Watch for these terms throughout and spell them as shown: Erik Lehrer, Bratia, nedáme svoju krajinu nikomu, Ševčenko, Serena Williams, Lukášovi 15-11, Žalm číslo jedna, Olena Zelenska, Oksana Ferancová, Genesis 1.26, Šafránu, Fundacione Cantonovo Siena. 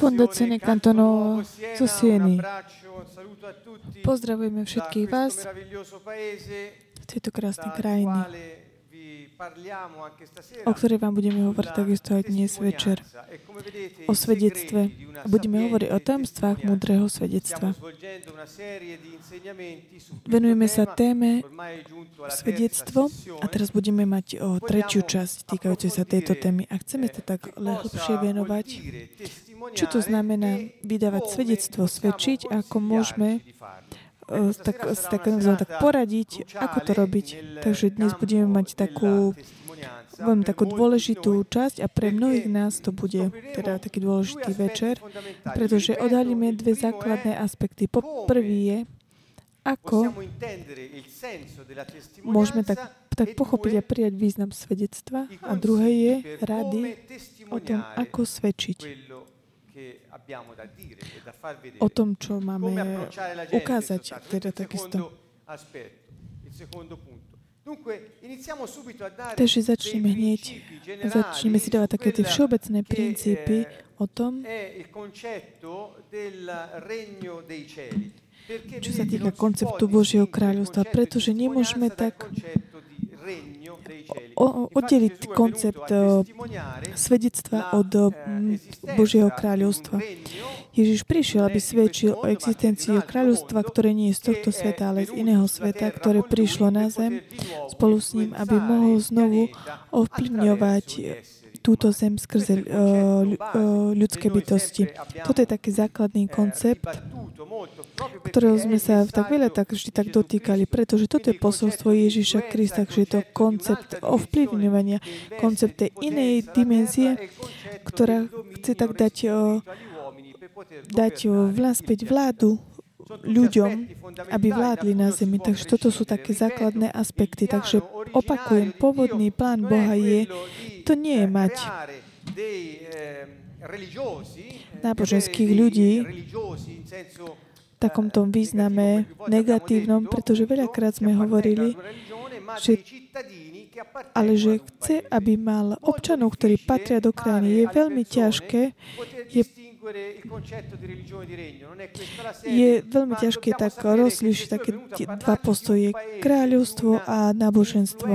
Fundacione Cantonovo Siena. Pozdravujeme všetkých vás v tejto krásnej krajine, o ktorej vám budeme hovoriť takisto aj dnes večer. O svedectve. Budeme hovoriť o tajomstvách múdreho svedectva. Venujeme sa téme svedectvo a teraz budeme mať o tretiu časť týkajúce sa tejto témy. A chceme sa tak lepšie venovať, čo to znamená vydávať svedectvo, svedčiť, ako môžeme tak poradiť, ako to robiť. Takže dnes budeme mať takú dôležitú časť a pre mnohých nás to bude teda taký dôležitý večer, pretože odhalíme dve základné aspekty. Prvý je, ako môžeme tak pochopiť a prijať význam svedectva, a druhé je rady o tom, ako svedčiť. O tom, čo máme ukázať, teda takisto. Takže začneme si dávať také tie všeobecné princípy o tom, čo sa týka konceptu Božieho kráľovstva, pretože nemôžeme tak oddeliť koncept svedectva od Božieho kráľovstva. Ježiš prišiel, aby svedčil o existencii kráľovstva, ktoré nie je z tohto sveta, ale z iného sveta, ktoré prišlo na zem spolu s ním, aby mohol znovu ovplyvňovať túto zem skrze ľudské bytosti. Toto je taký základný koncept, ktorého sme sa vždy tak dotýkali, pretože toto je posolstvo Ježiša Krista, že je to koncept ovplyvňovania, koncept tej inej dimenzie, ktorá chce tak dať naspäť vládu ľuďom, aby vládli na zemi. Takže toto sú také základné aspekty. Takže opakujem, pôvodný plán Boha je, to nie je mať náboženských ľudí v takomto význame negatívnom, pretože veľakrát sme hovorili, že chce, aby mal občanov, ktorí patria do krajiny. Je veľmi ťažké, tak rozlíšiť také dva postoje, kráľovstvo a náboženstvo.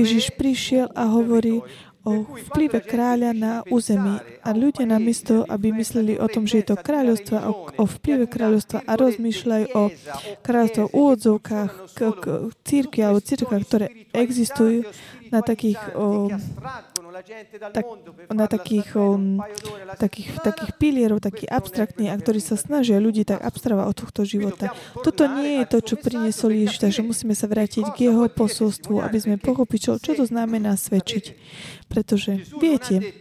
Ježiš prišiel a hovorí o vplyve kráľa na území. A ľudia namiesto, aby mysleli o tom, že je to kráľovstvo, o vplyve kráľovstva a rozmýšľajú o kráľovstve v úvodzovkách, cirkvi alebo cirkvách, ktoré existujú na takých pilierov, takých abstraktných, a ktorí sa snažia ľudí tak abstravovať od tohto života. Toto nie je to, čo priniesol Ježiš, takže musíme sa vrátiť k jeho posolstvu, aby sme pochopili, čo to znamená svedčiť. Pretože, viete,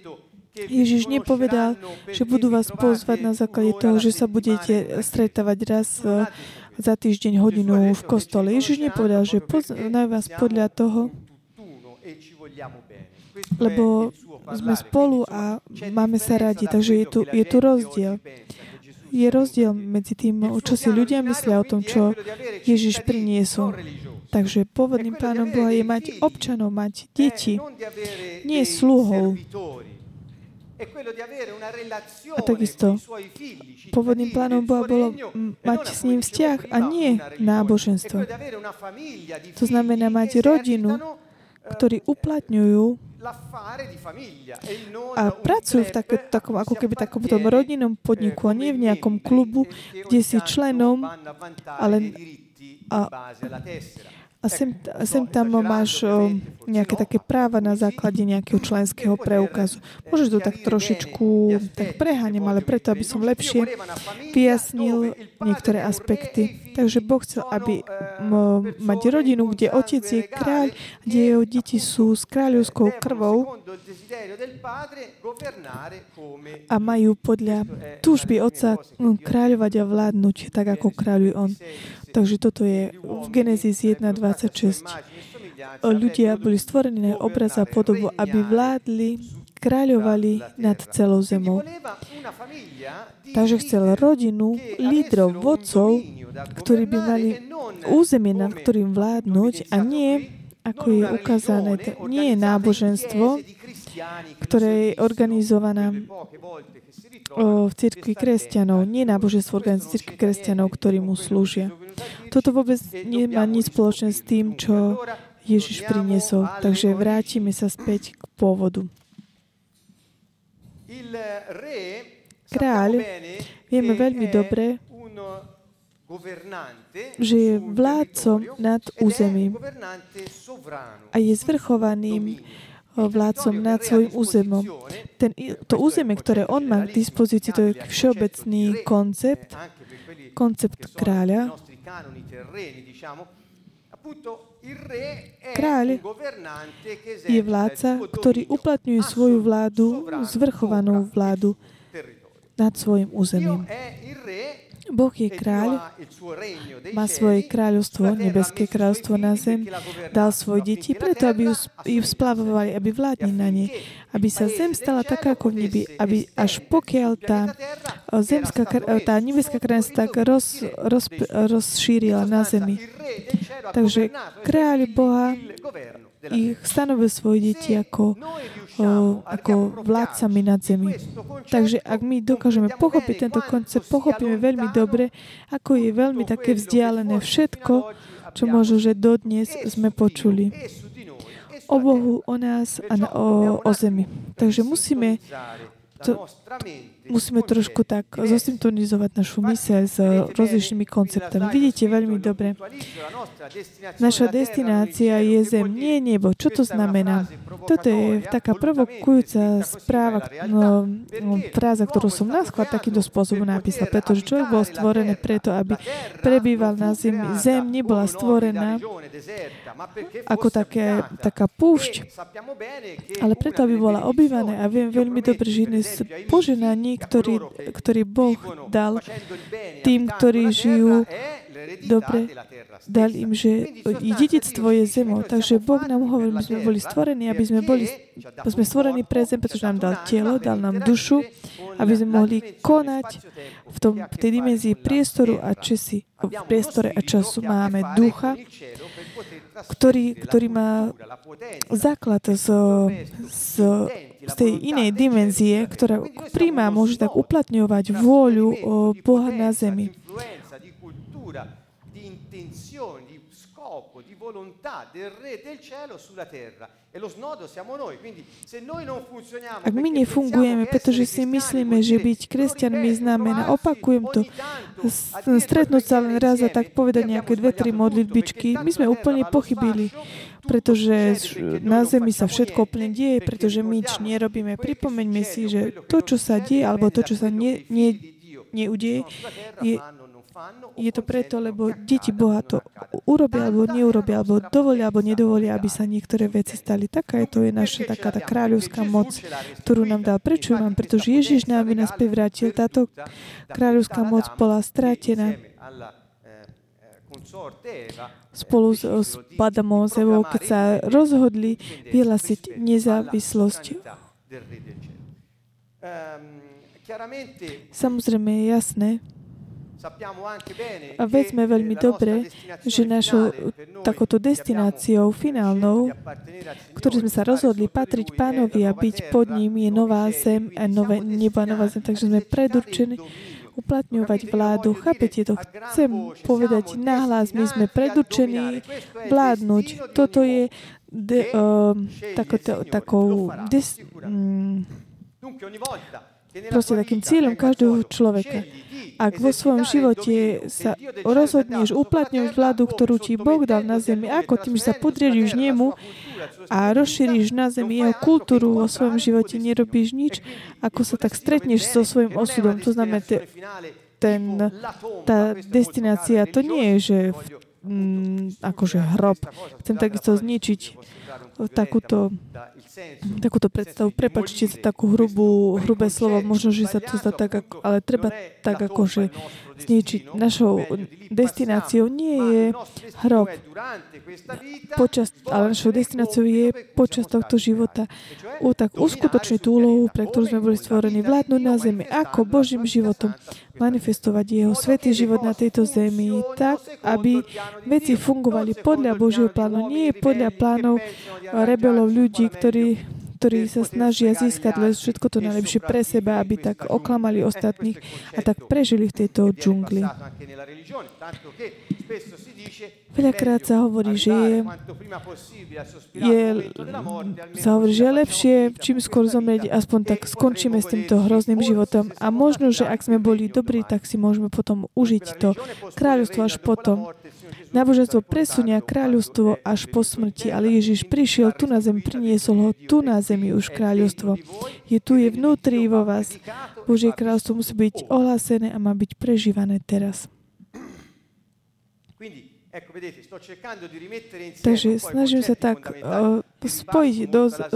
Ježiš nepovedal, že budú vás pozvať na základe toho, že sa budete stretávať raz za týždeň hodinu v kostole. Ježiš nepovedal, že poznajú vás podľa toho, lebo sme spolu a máme sa radi, takže je tu rozdiel. Je rozdiel medzi tým, čo si ľudia myslia o tom, čo Ježiš priniesol. Takže pôvodným plánom Boha je mať občanov, mať deti, nie sluhov. A takisto, pôvodným plánom Boha bolo mať s ním vzťah a nie náboženstvo. To znamená mať rodinu, ktorí uplatňujú a pracujú v takom ako keby takomto rodinnom podniku, a nie v nejakom klubu, kde si členom, ale sem tam máš nejaké také práva na základe nejakého členského preukazu. Môžeš to tak trošičku tak preháňam, ale preto, aby som lepšie vyjasnil niektoré aspekty. Takže Boh chcel, aby mať rodinu, kde otec je kráľ, kde jeho deti sú s kráľovskou krvou a majú podľa túžby otca kráľovať a vládnuť tak, ako kráľuje on. Takže toto je v Genesis 1.26. Ľudia boli stvorení na obraz a podobu, aby vládli, kráľovali nad celou zemou. Takže chcel rodinu lídrov, vodcov, ktorí by mali územie, nad ktorým vládnuť, a nie, ako je ukázané, nie náboženstvo, ktoré je organizovaná v cirkvi kresťanov, nie náboženstvo organizované v cirkvi kresťanov, ktorí mu slúžia. Toto vôbec nemá nič spoločné s tým, čo Ježiš priniesol. Takže vrátime sa späť k pôvodu. Kráľ, vieme veľmi dobre, že je vládcom nad územím a je zvrchovaným vládcom nad svojím územom. To územie, ktoré on má k dispozícii, to je všeobecný koncept kráľa. Kráľ je vládca, ktorý uplatňuje svoju vládu, zvrchovanú vládu nad svojím územím. Boh je kráľ, má svoje kráľovstvo, nebeské kráľovstvo na zem, dal svoje deti preto, aby ju splavovali, aby vládli na nej, aby sa zem stala taká ako v nebi, aby až pokiaľ tá nebeská krajina sa tak rozšírila na zemi. Takže kráľ Boha ich stanovil svoje deti ako vládcami nad zemi. Takže ak my dokážeme pochopiť tento koncept, pochopíme veľmi dobre, ako je veľmi také vzdialené všetko, čo možno, že dodnes sme počuli o Bohu, o nás a o zemi. Takže musíme trošku tak zosyntonizovať našu myseľ s rozličnými konceptami. Vidíte veľmi dobre. Naša destinácia je zem, nie nebo. Čo to znamená? Toto je taká provokujúca správa, fráza, ktorú som naschvál takýmto spôsobom napísal, pretože človek bol stvorený preto, aby prebýval na zemi. Zem nebola stvorená ako taká púšť, ale preto, aby bola obývaná. A viem veľmi dobre, že požehnaní, ktorý Boh dal tým, ktorí žijú dobre, dal im, že dedičstvo je zemou. Takže Boh nám hovorí, my sme boli stvorení, sme stvorení pre zem, pretože nám dal telo, dal nám dušu, aby sme mohli konať v tej dimenzii priestoru a časi. V priestore a času máme ducha, ktorý má základ z tej inej dimenzie, ktorá príjma, môže tak uplatňovať vôľu Boha na zemi. Di volontà del re del cielo sulla terra e lo snodo siamo noi, quindi se noi non funzioniamo, ak my nefungujeme, pretože si myslíme, že byť kresťanmi znamená, opakujem to, stretnúť sa len raz a tak povedať nejaké 2-3 modlitbičky, my sme úplne pochybili, pretože na zemi sa všetko úplne deje, pretože my nič nerobíme. Pripomeňme si, že to, čo sa deje, alebo to, čo sa neudeje, je to preto, lebo deti Boha to urobia, alebo neurobia, alebo dovolia, alebo nedovolia, aby sa niektoré veci stali. Taká je to je naša taká tá kráľovská moc, ktorú nám dal. Prečo vám? Pretože Ježiš nám nás privrátil. Táto kráľovská moc bola stratená spolu s Adamom a Evou, keď sa rozhodli vyhlásiť nezávislosť. Samozrejme je jasné, a vedzme veľmi dobre, že našou takouto destináciou finálnou, ktorú sme sa rozhodli patriť Pánovi a byť pod ním, je nová zem a nové nebo a nová zem. Takže sme predurčení uplatňovať vládu. Chápete to? Chcem povedať nahlas, my sme predurčení vládnuť. Toto je proste takým cieľom každého človeka. Ak vo svojom živote sa rozhodneš uplatňovať vládu, ktorú ti Boh dal na zemi, ako tým, že sa podriadiš nemu a rozšíriš na zemi jeho kultúru, vo svojom živote nerobíš nič, ako sa tak stretneš so svojím osudom. To znamená, tá destinácia, to nie je, že akože hrob. Chcem takisto zničiť takúto predstavu. Prepáčte za takú hrubé slovo. Možno, že sa to zdá tak, ale treba tak akože zničiť. Našou destináciou nie je hrob. Ale našou destináciou je počas tohto života tak uskutočniť tú úlohu, pre ktorú sme boli stvorení, vládnuť na zemi, ako Božím životom manifestovať jeho svätý život na tejto zemi tak, aby veci fungovali podľa Božieho plánu, nie podľa plánov rebelov ľudí, ktorí ktorí sa snažia získať všetko to najlepšie pre seba, aby tak oklamali ostatných a tak prežili v tejto džungli. Veľakrát sa hovorí, že je lepšie, čím skôr zomrieť, aspoň tak skončíme s týmto hrozným životom. A možno, že ak sme boli dobrí, tak si môžeme potom užiť to kráľovstvo až potom. Náboženstvo presunia kráľovstvo až po smrti, ale Ježiš prišiel tu na zem, priniesol ho tu na zemi už kráľovstvo. Je tu, je vnútri vo vás. Božie kráľovstvo musí byť ohlásené a má byť prežívané teraz. Takže snažím sa tak spojiť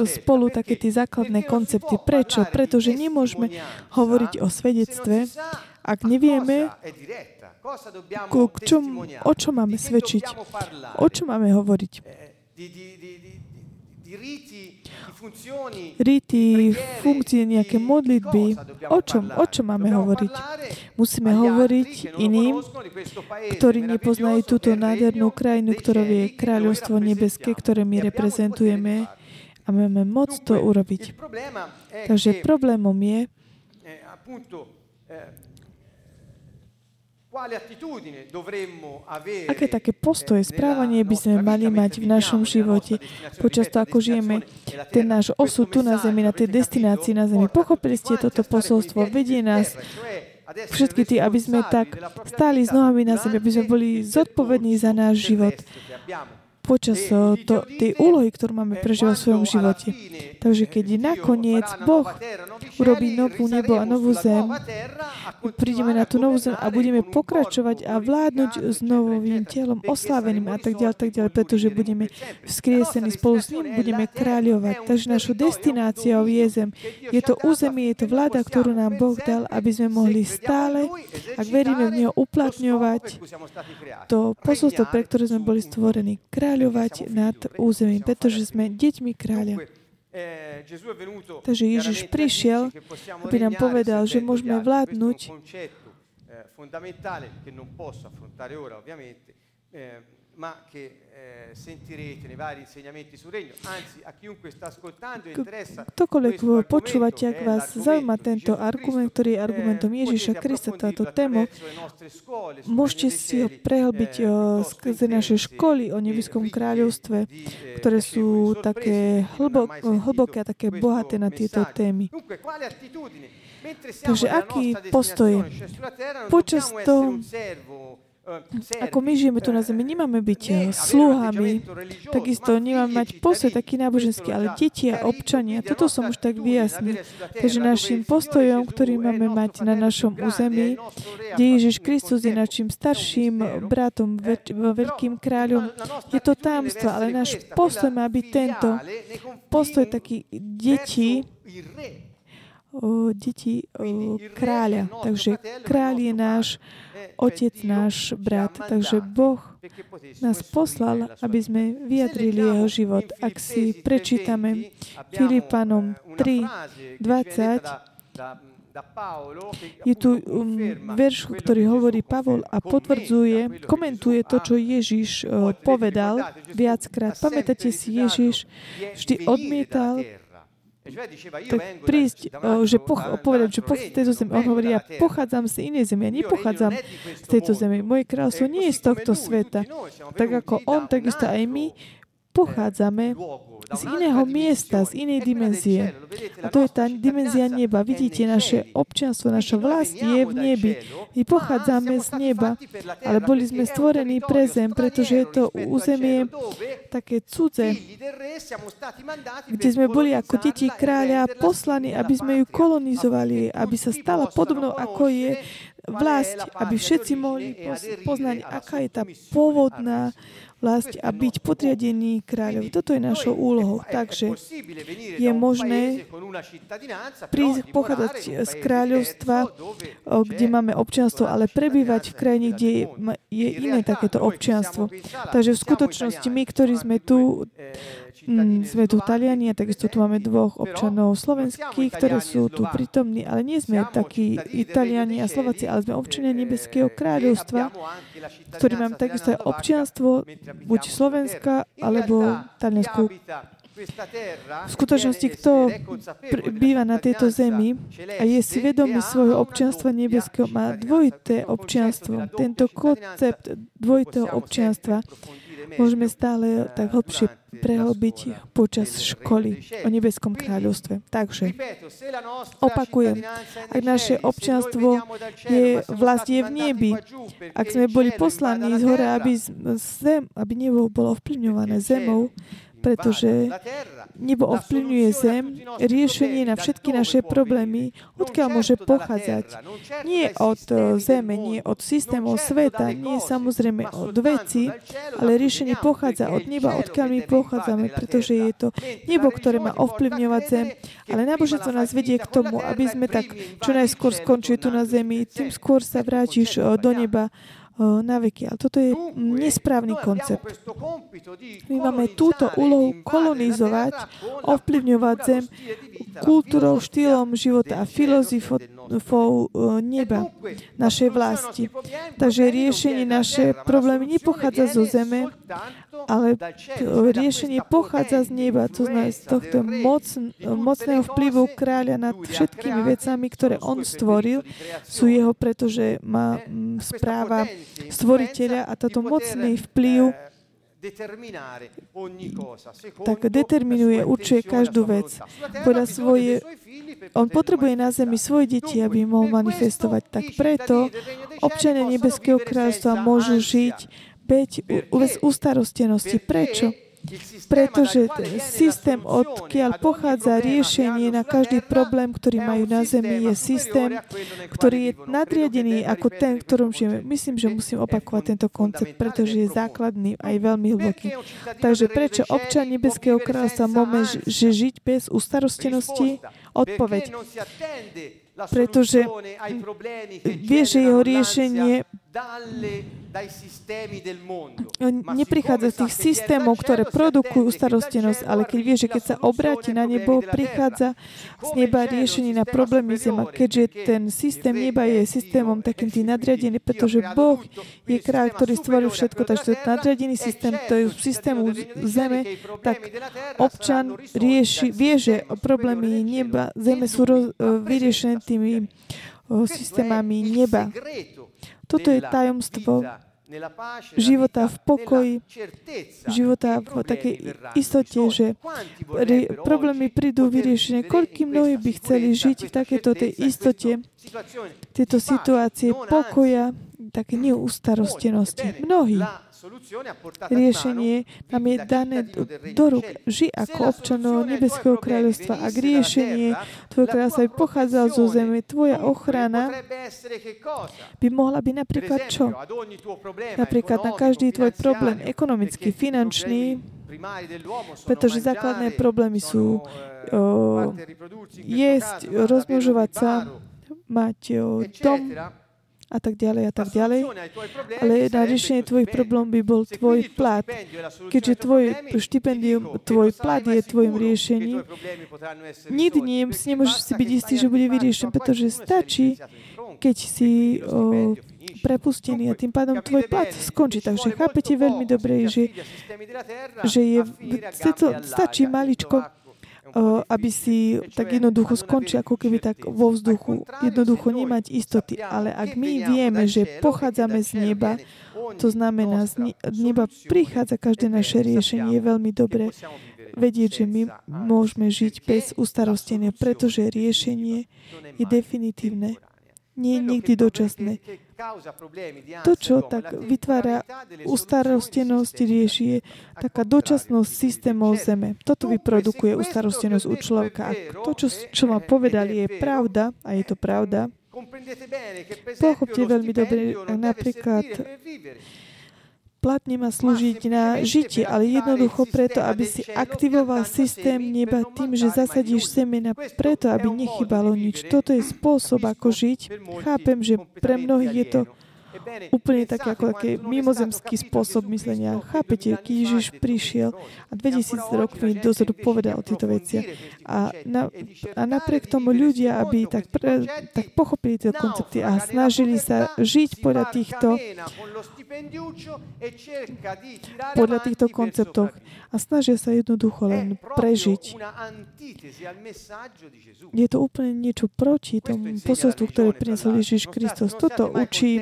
spolu také tie základné koncepty. Prečo? Pretože nemôžeme hovoriť o svedectve, ak nevieme, o čom máme svedčiť, o čom máme hovoriť. Rity, funkcie, nejaké modlitby. O čom máme hovoriť? Musíme hovoriť iným, ktorí nepoznajú túto nádhernú krajinu, ktorou je kráľovstvo nebeské, ktoré my reprezentujeme a máme moc to urobiť. Takže problémom je, aké také postoje, správanie by sme mali mať v našom živote počas toho, ako žijeme ten náš osud tu na zemi, na tej destinácii na zemi. Pochopili ste toto posolstvo, vedie nás všetky tí, aby sme tak stáli s nohami na zemi, aby sme boli zodpovední za náš život počas tej úlohy, ktorú máme prežívať v svojom živote. Takže keď nakoniec Boh urobí novú nebo a novú zem, prídeme na tú novú zem a budeme pokračovať a vládnuť s novým telom, oslaveným a tak ďalej, pretože budeme vzkriesení spolu s ním, budeme kráľovať. Takže našou destináciou je zem. Je to územie, je to vláda, ktorú nám Boh dal, aby sme mohli stále, ak veríme v neho, uplatňovať to posolstvo, pre ktoré sme boli stvorení. Kráľovať nad územím, pretože sme deťmi kráľa. Takže Ježiš prišiel, aby nám povedal, že môžeme vládnuť. Ktokoľvek počúvate, ak vás zaujíma tento argument, ktorý je argumentom Ježiša Krista, táto tému, môžete si ho prehlbiť skrze naše školy o nebeskom kráľovstve, ktoré sú také hlboké a také bohaté na tieto témy. Takže aký postoj? Počas toho, ako my žijeme tu na zemi, nemáme byť sluhami, takisto nemáme mať postoj taký náboženský, ale deti a občania, toto som už tak vyjasnil. Takže našim postojom, ktorý máme mať na našom území, kde Ježiš Kristus je našim starším bratom, veľkým kráľom, je to tajomstvo, ale náš postoj má byť tento. Postoj taký deti kráľa. Takže kráľ je náš otec, náš brat. Takže Boh nás poslal, aby sme vyjadrili jeho život. Ak si prečítame Filipanom 3.20, je tu verš, ktorý hovorí Pavol a potvrdzuje, komentuje to, čo Ježiš povedal viackrát. Pamätáte si, Ježiš vždy odmietal tak prísť, že povedať, že pochádza z tejto zemi. On hovorí, ja pochádzam z inej zemi, ja nepochádzam z tejto zemi. Moje kráľstvo nie je z tohto sveta. Tak ako on, takisto aj my pochádzame z iného miesta, z inej dimenzie. A to je tá dimenzia neba. Vidíte, naše občianstvo, naša vlast je v nebi. My pochádzame z neba, ale boli sme stvorení pre zem, pretože je to územie také cudze, kde sme boli ako deti kráľa poslaní, aby sme ju kolonizovali, aby sa stala podobnou, ako je vlast, aby všetci mohli poznať, aká je tá pôvodná vlast a byť podriadení kráľov. Toto je našou úlohou. Takže je možné pochádzať z kráľovstva, kde máme občianstvo, ale prebývať v krajine, kde je iné takéto občianstvo. Takže v skutočnosti my, ktorí sme tu Taliani a takisto tu máme dvoch občanov slovenských, ktorí sú tu prítomní, ale nie sme takí Italiani a Slováci, ale sme občania nebeského kráľovstva, ktorí máme takisto občianstvo buď Slovenska alebo Taliansku V skutočnosti, kto býva na tejto zemi a je si vedomý svojho občianstva nebeského, má dvojité občianstvo. Tento koncept dvojitého občianstva môžeme stále tak hlbšie prehlbiť počas školy o nebeskom kráľovstve. Takže, opakujem, ak naše občianstvo je vlastne v nebi, ak sme boli poslaní z hora, aby nebo bolo ovplyvňované zemou, pretože nebo ovplyvňuje zem, riešenie na všetky naše problémy, odkiaľ môže pochádzať. Nie od zeme, nie od systémov sveta, nie samozrejme od veci, ale riešenie pochádza od neba, odkiaľ my pochádzame, pretože je to nebo, ktoré má ovplyvňovať zem, ale náboženstvo nás vedie k tomu, aby sme tak čo najskôr skončili tu na zemi, tým skôr sa vrátiš do neba na veky. Ale toto je nesprávny koncept. My máme túto úlohu kolonizovať, ovplyvňovať zem kultúrou, štýlom života a filozofou neba, našej vlasti. Takže riešenie naše problémy nepochádza zo zeme, ale riešenie pochádza z neba, to znamená z tohto mocného vplyvu kráľa nad všetkými vecami, ktoré on stvoril, sú jeho, pretože má správa stvoriteľa a táto mocný vplyv tak determinuje, určuje každú vec. On potrebuje na zemi svoje deti, aby mohol manifestovať. Tak preto občania Nebeského kráľstva môžu žiť bez ustarostenosti. Prečo? Pretože systém, odkiaľ pochádza riešenie na každý problém, ktorý majú na zemi, je systém, ktorý je nadriadený ako ten, v ktorom žijeme. Myslím, že musím opakovať tento koncept, pretože je základný aj veľmi hlboký. Takže prečo občan Nebeského kráľstva môže žiť bez ustarostenosti? Odpoveď. Pretože vie, že jeho riešenie neprichádza z tých systémov, ktoré produkujú starostenosť, ale keď vie, že keď sa obráti na nebo, prichádza z neba riešenie na problémy zema. Keďže ten systém neba je systémom takým tým nadriadený, pretože Boh je kráľ, ktorý stvoril všetko, takže to je nadriadený systém, to je systému zeme, tak občan rieši, vie, že problémy neba, zeme sú vyriešené tými systémami neba. Toto je tajomstvo života v pokoji, života v takej istote, že problémy prídu vyriešené. Koľko mnohí by chceli žiť v takejto tej istote, tieto situácie pokoja, také neustarostenosti. Mnohí. Riešenie nám je dané do rúk. Žij ako občanov Nebeského kráľovstva. Ak riešenie tvojho kráľovstva by pochádzalo zo zeme, tvoja ochrana by mohla byť napríklad čo? Napríklad na každý tvoj problém ekonomický, finančný, pretože základné problémy sú jesť, rozmnožovať sa, mať dom, a tak ďalej, a tak ďalej. Ale na riešenie tvojich problémov by bol tvoj plat. Keďže tvoj štipendium, tvoj plat je tvojim riešením, nikdy nemôžeš si byť istý, že bude vyriešený, pretože stačí, keď si prepustený a tým pádom tvoj plat skončí. Takže chápete veľmi dobre, že stačí maličko, aby si tak jednoducho skončil, ako keby tak vo vzduchu. Jednoducho nemať istoty. Ale ak my vieme, že pochádzame z neba, to znamená, z neba prichádza každé naše riešenie. Je veľmi dobre vedieť, že my môžeme žiť bez ustarostenia, pretože riešenie je definitívne. Nie je nikdy dočasné. To, čo tak vytvára ustarostenosť, rieši je taká dočasnosť systémov zeme. Toto vyprodukuje ustarostenosť u človeka. A to, čo vám povedali, je pravda, a je to pravda, pochopte veľmi dobre, napríklad plat nemá slúžiť na žitie, ale jednoducho preto, aby si aktivoval systém neba tým, že zasadíš semena preto, aby nechybalo nič. Toto je spôsob, ako žiť. Chápem, že pre mnohých je to úplne tak ako taký mimozemský spôsob myslenia. Chápete, keď Ježiš prišiel a 2000 rokmi dozadu povedal tieto veci. A napriek tomu ľudia, aby tak pochopili tie koncepty a snažili sa žiť podľa týchto konceptov a snažia sa jednoducho len prežiť. Je to úplne niečo proti tomu posolstvu, ktoré priniesol Ježiš Kristus. Toto učí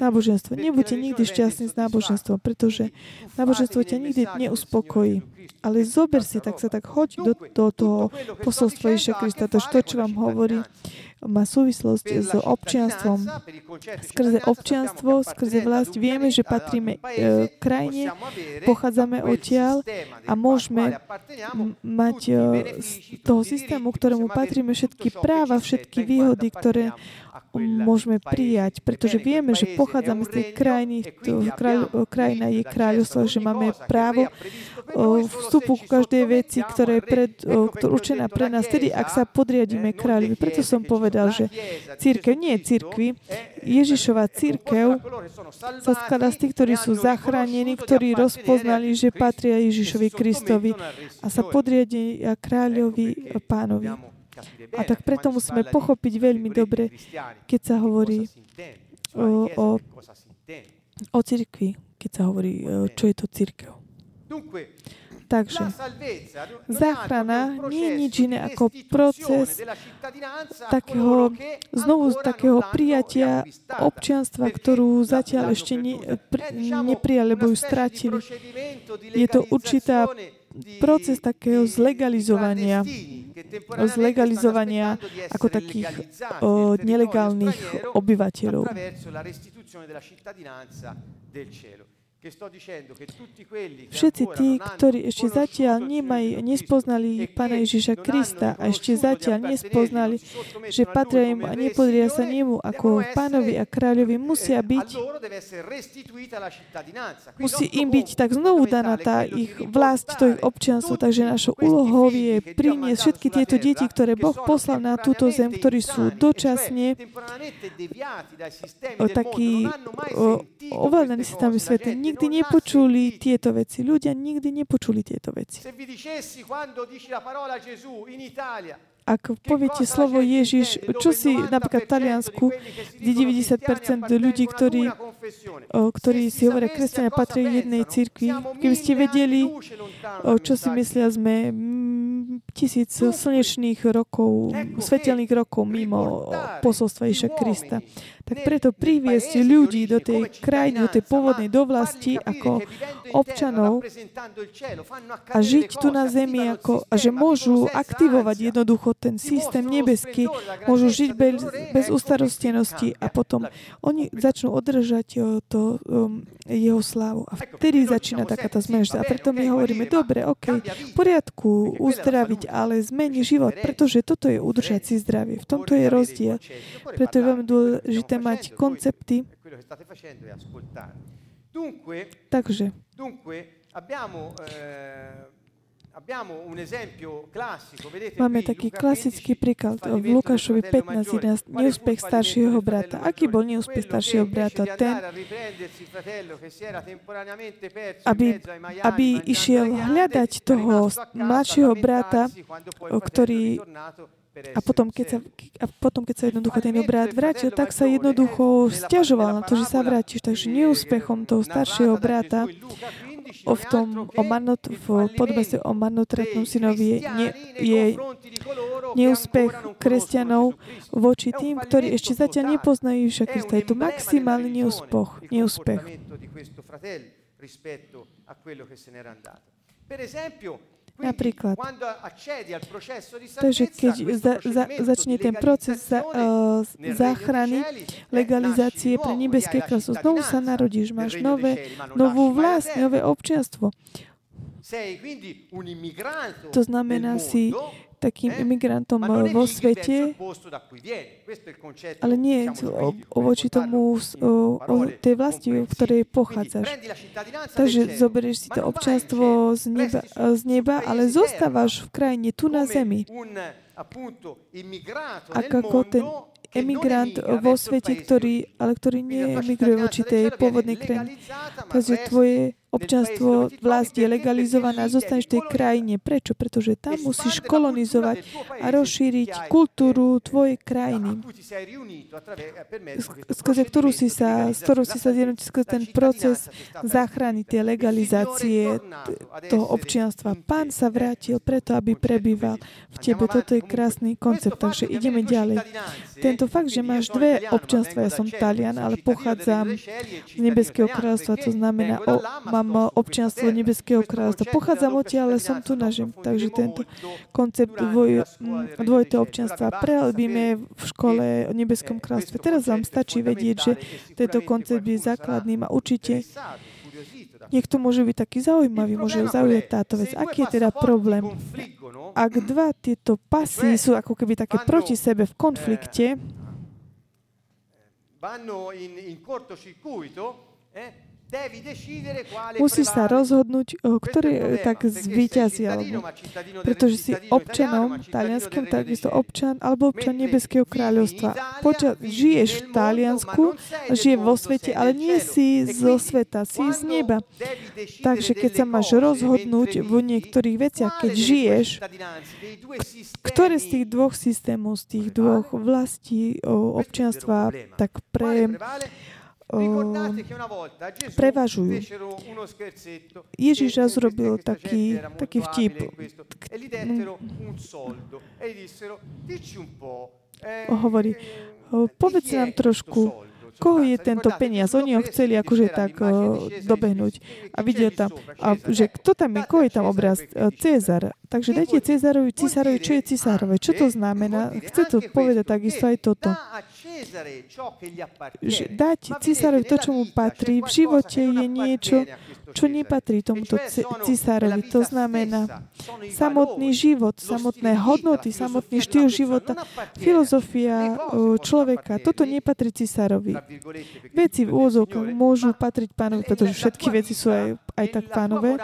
náboženstvo. Nebuďte nikdy šťastní s náboženstvom, pretože náboženstvo ťa nikdy neuspokojí. Ale zober si, tak choď do toho posolstva Ježiša Krista. To, čo vám hovorí, má súvislosť s občianstvom. Skrze občianstvo, skrze vlast vieme, že patríme krajine, pochádzame odtiaľ a môžeme mať z toho systému, ktorému patríme, všetky práva, všetky výhody, ktoré môžeme prijať, pretože vieme, že pochádzame z tej krajiny, krajina je kráľovstvo, že máme právo vstupu k každej veci, ktorá je určená pre nás, tedy ak sa podriadíme kráľovi. Preto som povedal, že cirkev nie je cirkvi. Ježišova cirkev sa skladá z tých, ktorí sú zachránení, ktorí rozpoznali, že patria Ježišovi Kristovi a sa podriadia kráľovi pánovi. A tak preto musíme pochopiť veľmi dobre, keď sa hovorí o cirkvi, keď sa hovorí, čo je to cirkev. Takže záchrana nie je nič iné ako proces takého prijatia občianstva, ktorú zatiaľ ešte neprijali, lebo ju stratili. Je to určitá proces takého zlegalizovania ako takých nelegálnych obyvateľov. Všetci tí, ktorí ešte zatiaľ nespoznali Pána Ježiša Krista a ešte zatiaľ nespoznali, že patria jemu a nepodria sa nemu ako pánovi a kráľovi, musí im byť tak znovu daná tá ich vlast, to ich občianstvo, takže našou úlohou je priniesť všetky tieto deti, ktoré Boh poslal na túto zem, ktorí sú dočasne takí ovládaní si tam sveta. Ľudia nikdy nepočuli tieto veci. Ak poviete slovo Ježiš, čo si napríklad v Taliansku, kde 90% ľudí, ktorí si hovoria kresťania, patria jednej cirkvi, keby ste vedeli, čo si myslia, sme 1000 slnečných rokov, svetelných rokov mimo posolstva Ježiša Krista. Tak preto priviesť ľudí do tej krajiny, do tej pôvodnej, do vlasti ako občanov a žiť tu na zemi a že môžu aktivovať jednoducho ten systém nebeský, môžu žiť bez ustarostenosti a potom oni začnú održať jeho slávu. A vtedy začína taká tá zmena. A preto my hovoríme, dobre, ok, v poriadku uzdraviť, ale zmeni život, pretože toto je udržať si zdravie. V tomto je rozdiel. Preto je veľmi dôležité mať koncepty. Takže máme taký klasický príklad v Lukášovi 15-11, neúspech staršieho brata. Aký bol neúspech staršieho brata? Ten, aby išiel hľadať toho mladšieho brata, ktorý A potom, keď sa jednoducho ten brat vrátil, tak sa jednoducho sťažoval na to, že sa vrátiš. Takže neúspechom toho staršieho brata v podobenstve o marnotratnom synovi je neúspech kresťanov voči tým, ktorí ešte zatiaľ nepoznajú Ježiša Krista. Je to maximálny neúspech. Napríklad. Takže keď začne ten proces záchrany, legalizácie pre nebeské kráľovstvo, znovu sa narodíš, máš novú vlast, nové občianstvo. To znamená, si takým imigrantom vo svete, ale nie voči tomu tej vlasti, v ktorej pochádzaš. Takže zoberieš si to občanstvo z neba, ale zostávaš v krajine tu na zemi. Ak ako ten emigrant vo svete, ktorý neemigruje v určitej pôvodnej krajine. Takže tvoje občanstvo vlast je legalizované a zostaneš v tej krajine. Prečo? Pretože tam musíš kolonizovať a rozšíriť kultúru tvojej krajiny, s ktorou si sa zjednotí skrz ten proces záchrany tej legalizácie toho občianstva. Pán sa vrátil preto, aby prebýval v tebe. Toto je krásny koncept, takže ideme ďalej. Tento fakt, že máš dve občianstva, ja som Talian, ale pochádzam z Nebeského kráľstva, to znamená, mám občianstvo Nebeského kráľstva. Pochádzam odtiaľ, ale som tu na zem. Takže tento koncept dvojitého občianstva prehlbíme v škole o Nebeskom kráľstve. Teraz vám stačí vedieť, že tento koncept je základným a určite niekto môže byť taký zaujímavý, môže zaujať táto vec. Aký je teda problém? Ak dva tieto pasy sú ako keby také proti sebe v konflikte, musíš sa rozhodnúť, ktorý tak zvíťazí, pretože si občanom talianským, takisto občan alebo občan Nebeského kráľovstva. Žiješ v Taliansku, žije vo svete, ale nie si zo sveta, si z neba. Takže keď sa máš rozhodnúť v niektorých veciach, keď žiješ, ktoré z tých dvoch systémov, z tých dvoch vlastí občianstva, tak prevažujú. Ježiš raz robil taký vtip. Hovorí, povedz nám trošku, koho je tento peniaz? Oni ho chceli akože tak dobehnúť. A videl tam, že kto tam je, koho je tam obraz? Cezar. Takže dajte Cezarovi, čo je Cezarové. Čo to znamená? Chce to povedať takisto aj toto. Že dať Cezarovi to, čo mu patrí. V živote je niečo, čo nepatrí tomuto Cezarovi. To znamená samotný život, samotné hodnoty, samotný štýl života, filozofia človeka. Toto nepatrí Cezarovi. Veci v úvodzovkách môžu patriť pánovi, pretože všetky veci sú aj tak pánové,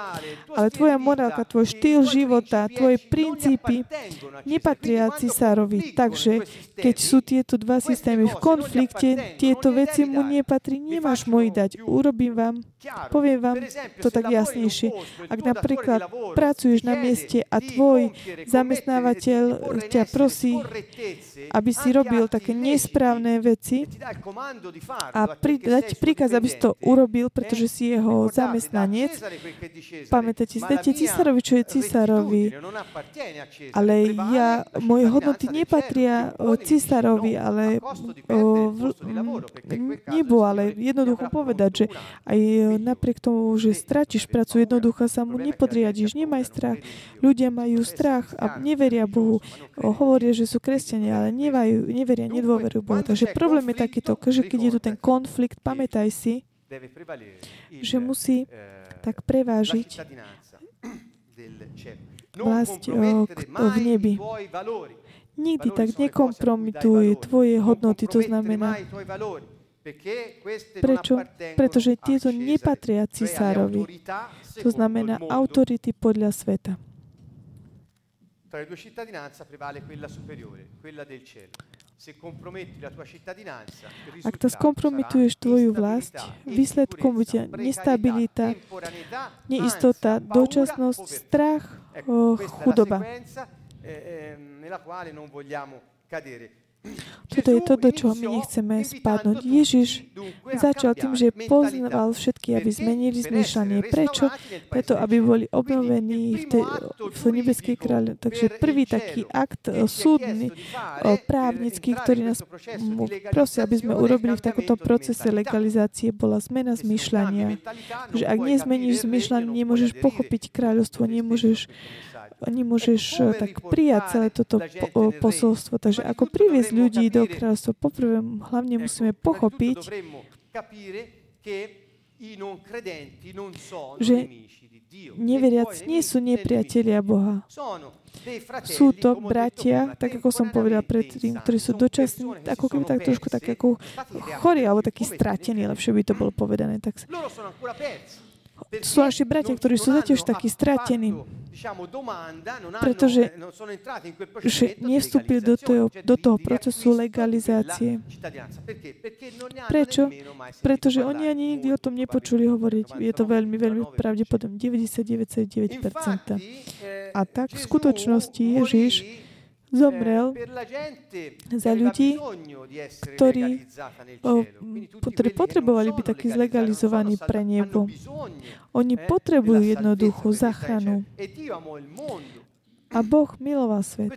ale tvoja morálka, tvoj štýl života, tvoje princípy nepatria Cisárovi. Takže keď sú tieto dva systémy v konflikte, tieto veci mu nepatrí, nemáš mu ich dať. Urobím vám, poviem vám to tak jasnejšie. Ak napríklad pracuješ na mieste a tvoj zamestnávateľ ťa prosí, aby si robil také nesprávne veci, a dať príkaz, aby si to urobil, pretože si jeho zamestnanec. Pamätajte si, dajte Cisárovi, čo je Cisárovi. Ale moje hodnoty nepatria Cisárovi, ale nebu, ale jednoducho povedať, že aj napriek tomu, že stratíš prácu, jednoducho sa mu nepodriadiš, nemaj strach. Ľudia majú strach a neveria Bohu. Hovoria, že sú kresťania, ale neveria, nedôverujú Bohu. Takže problém je takýto, že keď je tu ten konflikt, pamätaj si, že musí tak prevážiť vlast v nebi. Nikdy tak nekompromituj tvoje hodnoty, to znamená, prečo? Pretože tieto nepatria Cisárovi. To znamená autority podľa sveta. Tra le due cittadinanze prevale quella superiore, quella del cielo. Ak to skompromituješ tvoju vlast, výsledkom bude nestabilita, neistota, dočasnosť, strach, chudoba. Toto je to, do čoho my nechceme spadnúť. Ježiš začal tým, že poznával všetky, aby zmenili zmýšľanie. Prečo? Preto, aby boli obnovení v nebeskej kráľovstve. Takže prvý taký akt súdny, právnický, ktorý nás prosí, aby sme urobili v takomto procese legalizácie, bola zmena zmýšľania. Takže ak nezmeníš zmýšľanie, nemôžeš pochopiť kráľovstvo, nemôžeš tak prijať celé toto posolstvo. Takže ako priviesť ľudí do kráľovstva, poprvé hlavne musíme pochopiť, že neveriaci nie sú nepriatelia Boha. Sú to bratia, tak ako som povedala predtým, ktorí sú dočasní, ako keby tak trošku tak ako chorí, alebo takí stratení, lepšie by to bolo povedané. Tak sú naši bratia, ktorí sú zatiaľ takí stratení, pretože nevstúpili do toho procesu legalizácie. Prečo? Pretože oni ani nikdy o tom nepočuli hovoriť. Je to veľmi, veľmi pravdepodobne 99,9%. A tak v skutočnosti Ježiš zomrel za ľudí, ktorí potrebovali byť takí zlegalizovaní pre nebo. Oni potrebujú jednoduchú záchranu. A Boh miloval svet.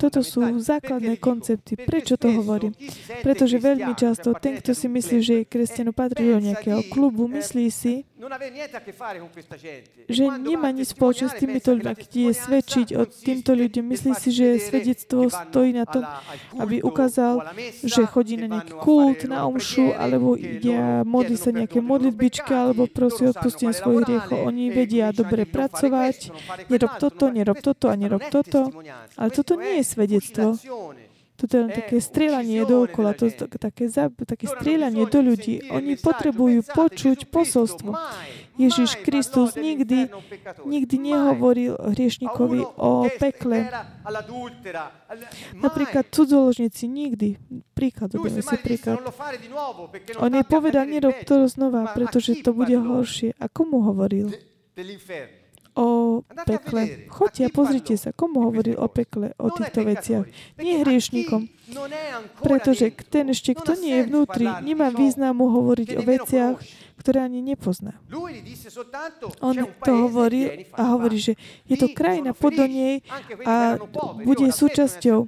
Toto sú základné koncepty. Prečo to hovorím? Pretože veľmi často ten, kto si myslí, že je kresťan, patrí do nejakého klubu, myslí si, že nemá nič spoločné s týmito ľuďmi, keď je svedčiť o týmto ľuďom. Myslí si, že svedectvo stojí na tom, aby ukázal, že chodí na nejaký kult, na omšu, alebo ide modlí sa nejaké modlitbičky, alebo prosí odpustenie svojich hriechov. Oni vedia dobre pracovať, nerob toto a nerob toto, ale toto nie je svedectvo. Toto je len také strieľanie dookola, také strieľanie do ľudí. Oni potrebujú počuť posolstvo. Ježiš Kristus nikdy nehovoril hriešníkovi o pekle. Napríklad cudzoložníci nikdy. Príklad. On je povedal, nerob to znova, pretože to bude horšie. A komu hovoril? O pekle. Choďte a pozrite sa, komu hovoril o pekle, o týchto veciach. Nie hriešnikom. Pretože ten ešte, kto nie je vnútri, nemá významu hovoriť o veciach, ktoré ani nepozná. On to hovorí a hovorí, že je to krajina podľa nej a bude súčasťou.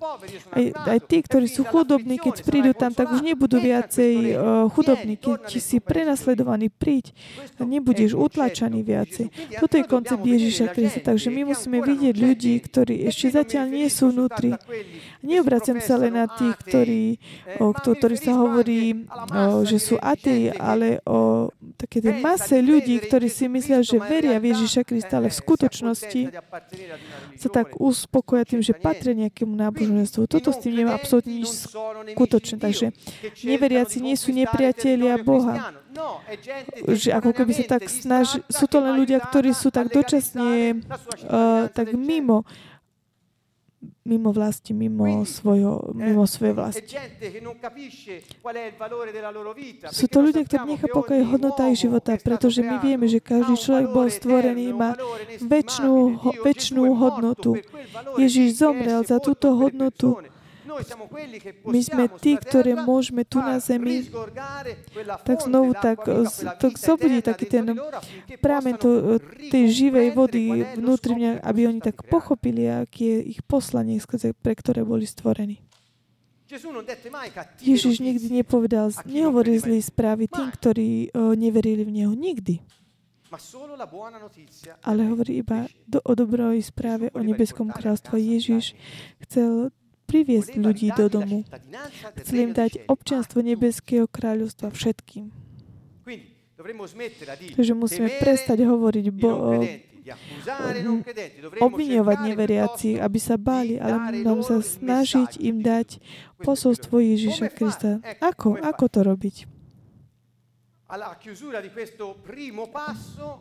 Aj tí, ktorí sú chudobní, keď prídu tam, tak už nebudú viacej chudobní. Keď si prenasledovaný, príď a nebudeš utlačaný viacej. Toto je koncept Ježiša Krista. Takže my musíme vidieť ľudí, ktorí ešte zatiaľ nie sú vnútri. Neobraciam sa len na tých, ktorí sa hovorí, že sú ateji, ale o také tej mase ľudí, ktorí si myslia, že veria v Ježiša Krista, ale v skutočnosti sa tak uspokoja tým, že patria nejakému náboženstvu. Toto s tým nemá absolútne nič skutočné. Takže neveriaci nie sú nepriatelia Boha. Že ako keby sa tak snažili, sú to len ľudia, ktorí sú tak dočasne tak mimo vlasti, mimo svojej vlasti. Sú to ľudia, ktorí nechápu, aká je hodnota ich života, pretože my vieme, že každý človek bol stvorený, má večnú hodnotu. Ježiš zomrel za túto hodnotu. My sme tí, ktoré môžeme tu na zemi tak zobudiť taký ten pramen tej živej vody vnútri mňa, aby oni tak pochopili, aké je ich poslanie, pre ktoré boli stvorení. Ježiš nikdy nehovoril zlý správy tým, ktorí neverili v Neho. Nikdy. Ale hovorí iba o dobrej správe o nebeskom kráľstve. Ježiš chcel priviesť ľudí do domu. Chcel im dať občianstvo nebeského kráľovstva všetkým. Takže musíme prestať hovoriť obviňovať neveriacich, aby sa báli, ale nám sa snažiť im dať posolstvo Ježiša Krista. Ako to robiť?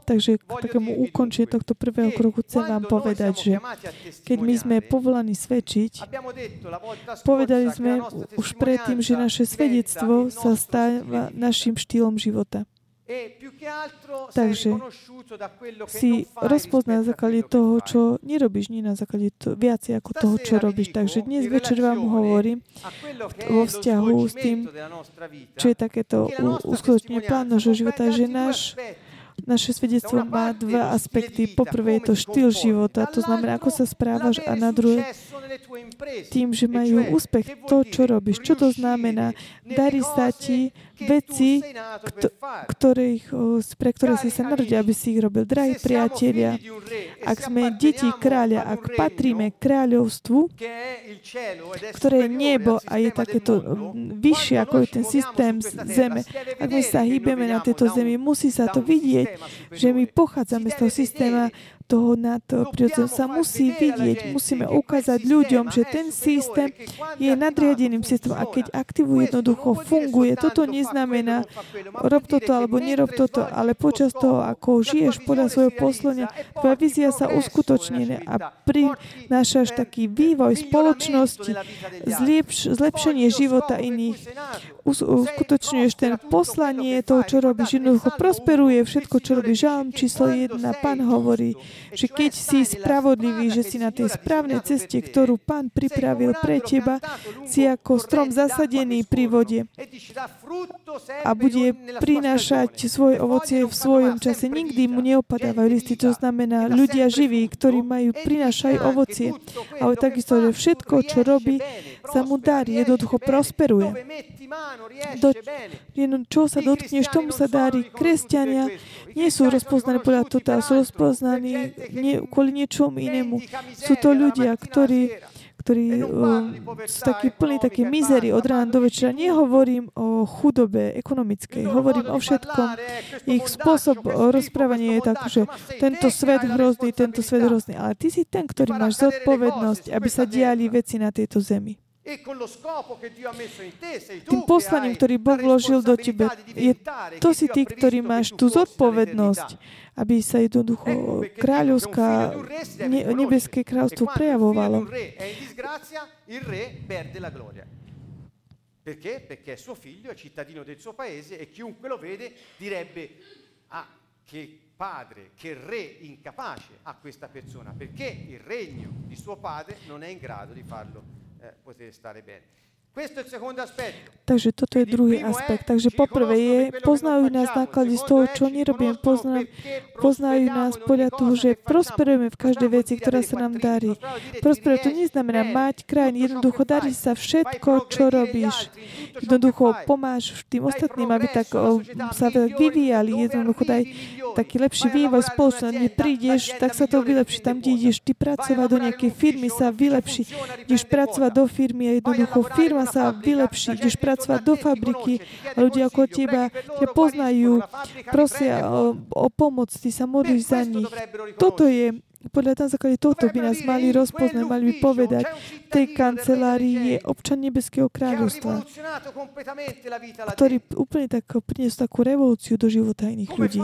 Takže k takému ukončeniu tohto prvého kroku chcem vám povedať, že keď my sme povolaní svedčiť, povedali sme už predtým, že naše svedectvo sa stáva našim štýlom života. Takže si rozpozná na základe toho, čo nerobíš, nie na základe viac ako toho, čo robíš. Takže dnes večer vám hovorím vo vzťahu s tým, čo je takéto uskutočnenie plán nášho života, že naše svedectvo má dva aspekty. Po prvé je to štýl života, to znamená, ako sa správaš, a na druhé tým, že majú úspech to, čo robíš. Čo to znamená? Darí sa ti veci, pre ktoré si sa narodil, aby si ich robil. Drahí priatelia, ak sme deti kráľa, ak patríme kráľovstvu, ktoré je nebo a je takéto vyššie, ako je ten systém zeme, ak my sa hýbeme na tejto zemi, musí sa to vidieť, že my pochádzame z toho systéma toho nadprirodzeného sa musí vidieť. Musíme ukázať ľuďom, že ten systém je nadriadeným systémom. A keď aktivuje, jednoducho funguje. Toto neznamená rob toto alebo nerob toto, ale počas toho, ako žiješ podľa svojho poslania, tvoja vízia sa uskutočnená a prinášaš taký vývoj spoločnosti, zlepšenie života iných. Uskutočňuješ ten poslanie toho, čo robíš. Jednoducho prosperuje všetko, čo robíš. Žalm číslo 1. Pán hovorí, že keď si spravodlivý, že si na tej správnej ceste, ktorú Pán pripravil pre teba, si ako strom zasadený pri vode a bude prinášať svoje ovocie v svojom čase. Nikdy mu neopadávajú listy, to znamená ľudia živí, ktorí majú, prinášajú ovocie. Ale takisto, že všetko, čo robí, sa mu darí, jednoducho prosperuje. Čo sa dotkneš, tomu sa darí. Kresťania nie sú rozpoznaní podľa toto, sú rozpoznaní kvôli niečomu inému. Sú to ľudia, ktorí sú takí plní také mizery od rána do večera. Nehovorím o chudobe ekonomickej, hovorím o všetkom. Ich spôsob rozprávania je tak, že tento svet hrozný, ale ty si ten, ktorý máš zodpovednosť, aby sa diali veci na tejto zemi. Tým poslaním, ktorý Boh vložil do tebe, je to si ty, ktorý máš tú zodpovednosť, aby sa jednoducho kráľovská, nebeské kráľovstvo prejavovalo. Perché suo figlio è cittadino del suo paese e chiunque lo vede direbbe che padre, che re incapace ha questa persona, perché il regno di suo padre non è in grado di farlo. Takže toto je druhý aspekt. Takže poprvé je, poznajú nás náklady z toho, čo nerobíme. Poznajú nás podľa toho, že prosperujeme v každej veci, ktorá sa nám darí. Prosperuje to neznamená mať krajiny. Jednoducho darí sa všetko, čo robíš. Jednoducho pomáš tým ostatným, aby tak sa vyvíjali. Jednoducho daj taký lepší vývoj spoločnosti. Kde prídeš, tak sa to vylepší. Tam, kde ideš ty pracovať do nejakej firmy, sa vylepší. Ideš pracovať do firmy a jednoducho firma sa vylepší, ideš pracovať do fabriky, ľudia ako teba ťa poznajú, prosia o pomoc, ty sa modlíš za nich. Toto je, podľa na základe tohto by nás mali rozpoznať, mali by povedať, v tej kancelárii je občan Nebeského kráľovstva, ktorý úplne tak priniesol takú revolúciu do života iných ľudí.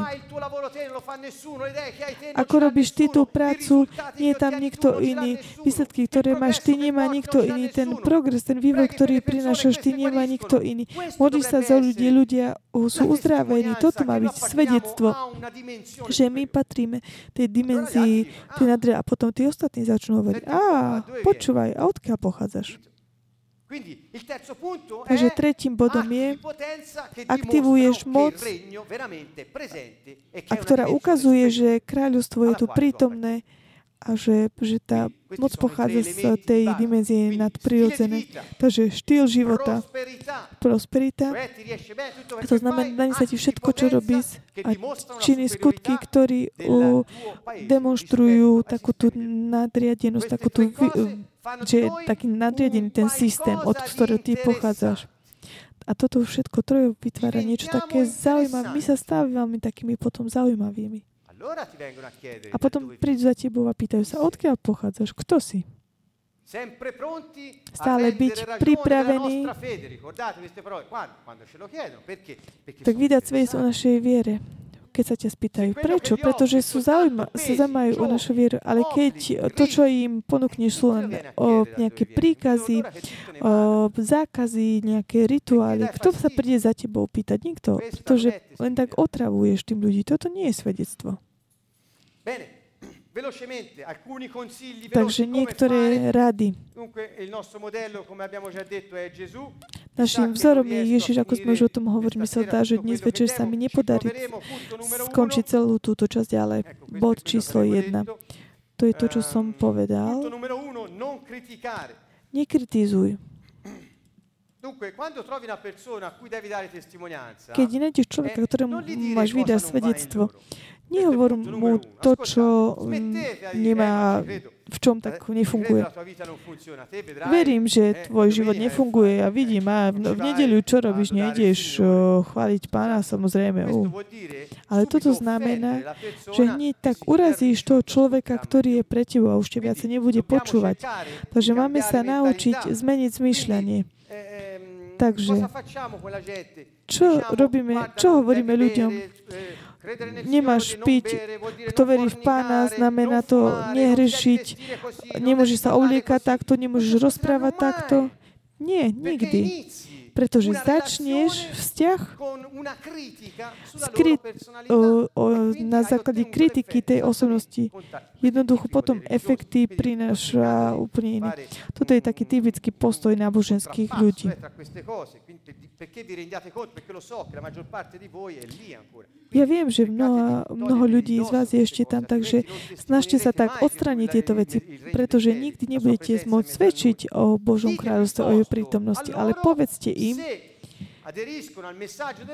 Ako robíš ty tú prácu, nie je tam nikto iný. Výsledky, ktoré máš, ty nemá nikto iný. Ten progres, ten vývoj, ktorý prinášaš, ty nemá nikto iný. Modlíš sa za ľudí, ľudia sú uzdravení. Toto má byť svedectvo, že my patríme tej dimenzii a potom tí ostatní začnú hovoriť, počúvaj, a odkiaľ pochádzaš? Takže tretím bodom je, aktivuješ moc, a ktorá ukazuje, že kráľovstvo je tu prítomné a že tá moc pochádza z tej dimenzie nadprirodzené. Takže štýl života, prosperita, to znamená, daní sa ti všetko, čo robíš, a činy, skutky, ktorí demonstrujú takú tú nadriadenosť, že je taký nadriadený ten systém, od ktorého ty pochádzaš. A toto všetko troje vytvára niečo také zaujímavé. My sa stávame takými potom zaujímavými. A potom prídu za tebou a pýtajú sa, odkiaľ pochádzaš, kto si? Stále byť pripravený, tak vydať svedectvo o našej viere. Keď sa ťa spýtajú, prečo? Pretože sa zaujímajú o našu vieru, ale keď to, čo im ponúkneš, sú len nejaké príkazy, zákazy, nejaké rituály, kto sa príde za tebou pýtať? Nikto, pretože len tak otravuješ tým ľudí. Toto nie je svedectvo. Takže niektoré rady. Našim vzorom je Ježiš, ako sme už o tom hovorili, sa dá, že dnes večer sa mi nepodarí skončiť celú túto časť, ale bod číslo 1. To je to, čo som povedal. Nekritizuj. Keď nájdeš človeka, ktorému máš vydať svedectvo, nehovor mu to, čo nemá, v čom tak nefunguje. Verím, že tvoj život nefunguje. Ja vidím, a v nedeľu čo robíš? Nejdeš chváliť Pána, samozrejme. Ale toto znamená, že hneď tak urazíš toho človeka, ktorý je pre tebou a už te viac nebude počúvať. Takže máme sa naučiť zmeniť zmýšľanie. Takže, čo robíme, čo hovoríme ľuďom? Nemáš piť, kto verí v Pána, znamená to nehrešiť, nemôžeš sa obliekať takto, nemôžeš rozprávať takto. Nie, nikdy. Pretože začneš vzťah na základe kritiky tej osobnosti. Jednoducho potom efekty prináša úplne iný. Toto je taký typický postoj náboženských ľudí. Ja viem, že mnoho ľudí z vás je ešte tam, takže snažte sa tak odstrániť tieto veci, pretože nikdy nebudete môcť svedčiť o Božom kráľovstve, o jeho prítomnosti, ale povedzte im,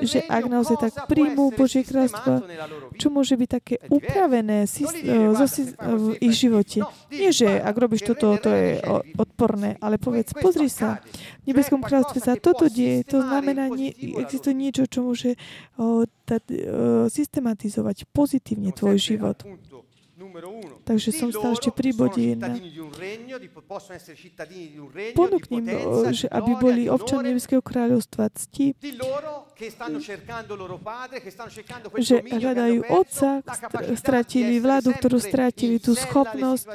že ak naozaj tak príjmú Božie kráľstvo, čo môže byť také upravené v ich živote. Nie, že ak robíš toto, to je odporné, ale povedz, pozri sa, v nebeskom kráľstve sa toto deje, to znamená, existuje niečo, čo môže systematizovať pozitívne tvoj život. Takže som stále ešte pri bode 1. Ponúkni, aby boli občania nebeského kráľovstva cti, že hľadajú otca, stratili vládu, ktorú stratili, tú schopnosť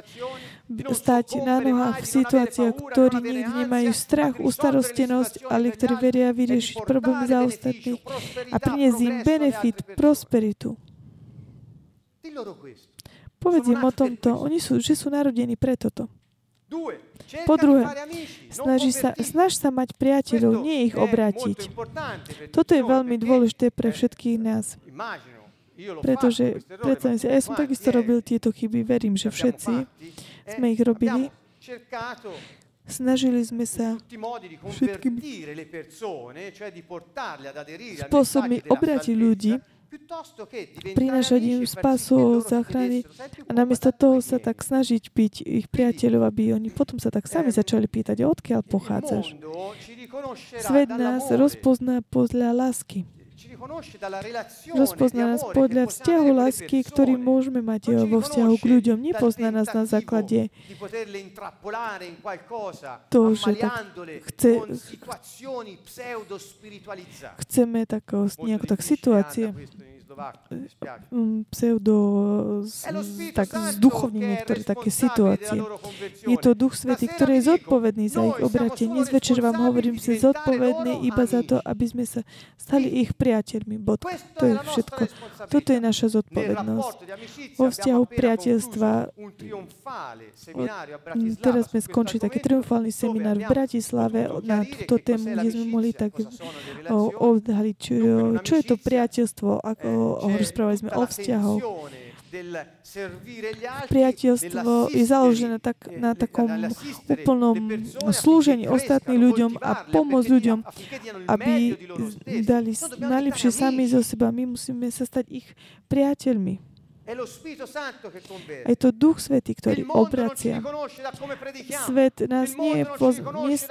stať na nohách v situáciách, ktorí nikdy nemajú strach, ustarostenosť, ale ktorí veria vyriešiť problémy za ostatných a priniesť im benefit, prosperitu. Povedz im o tomto, oni sú, že sú narodení pre toto. Po druhé, snaž sa mať priateľov, nie ich obrátiť. Toto je veľmi dôležité pre všetkých nás. Pretože, predstavím si, ja som takisto robil tieto chyby, verím, že všetci sme ich robili. Snažili sme sa všetkými spôsobmi obrátiť ľudí, prinášať im spásu, záchrany a namiesto toho sa tak snažiť byť ich priateľov, aby oni potom sa tak sami začali pýtať, odkiaľ pochádzaš. Svet nás rozpozná podľa lásky. Rozpozná nás podľa vzťahu lásky, ktorý môžeme mať vo vzťahu k ľuďom. Nepozná nás na základe toho, že chceme tak nejako tak situácie tak zduchovní niektoré také situácie. Je to Duch Svätý, ktorý je zodpovedný za ich obratenie. Dnes večer vám hovorím, že je zodpovedný iba za to, aby sme sa stali ich priateľmi. Bodka. To je všetko. Toto je naša zodpovednosť. Vo vzťahu priateľstva teraz sme skončili taký triumfálny seminár v Bratislave na túto tému, kde sme mohli tak odhaliť, čo je to priateľstvo, ako rozprávali sme o vzťahoch. Priateľstvo je založené tak, na takom úplnom slúžení ostatným ľuďom a pomoc ľuďom, aby dali najlepšie sami zo seba. My musíme sa stať ich priateľmi. A je to Duch Svätý, ktorý obracia. Svet nás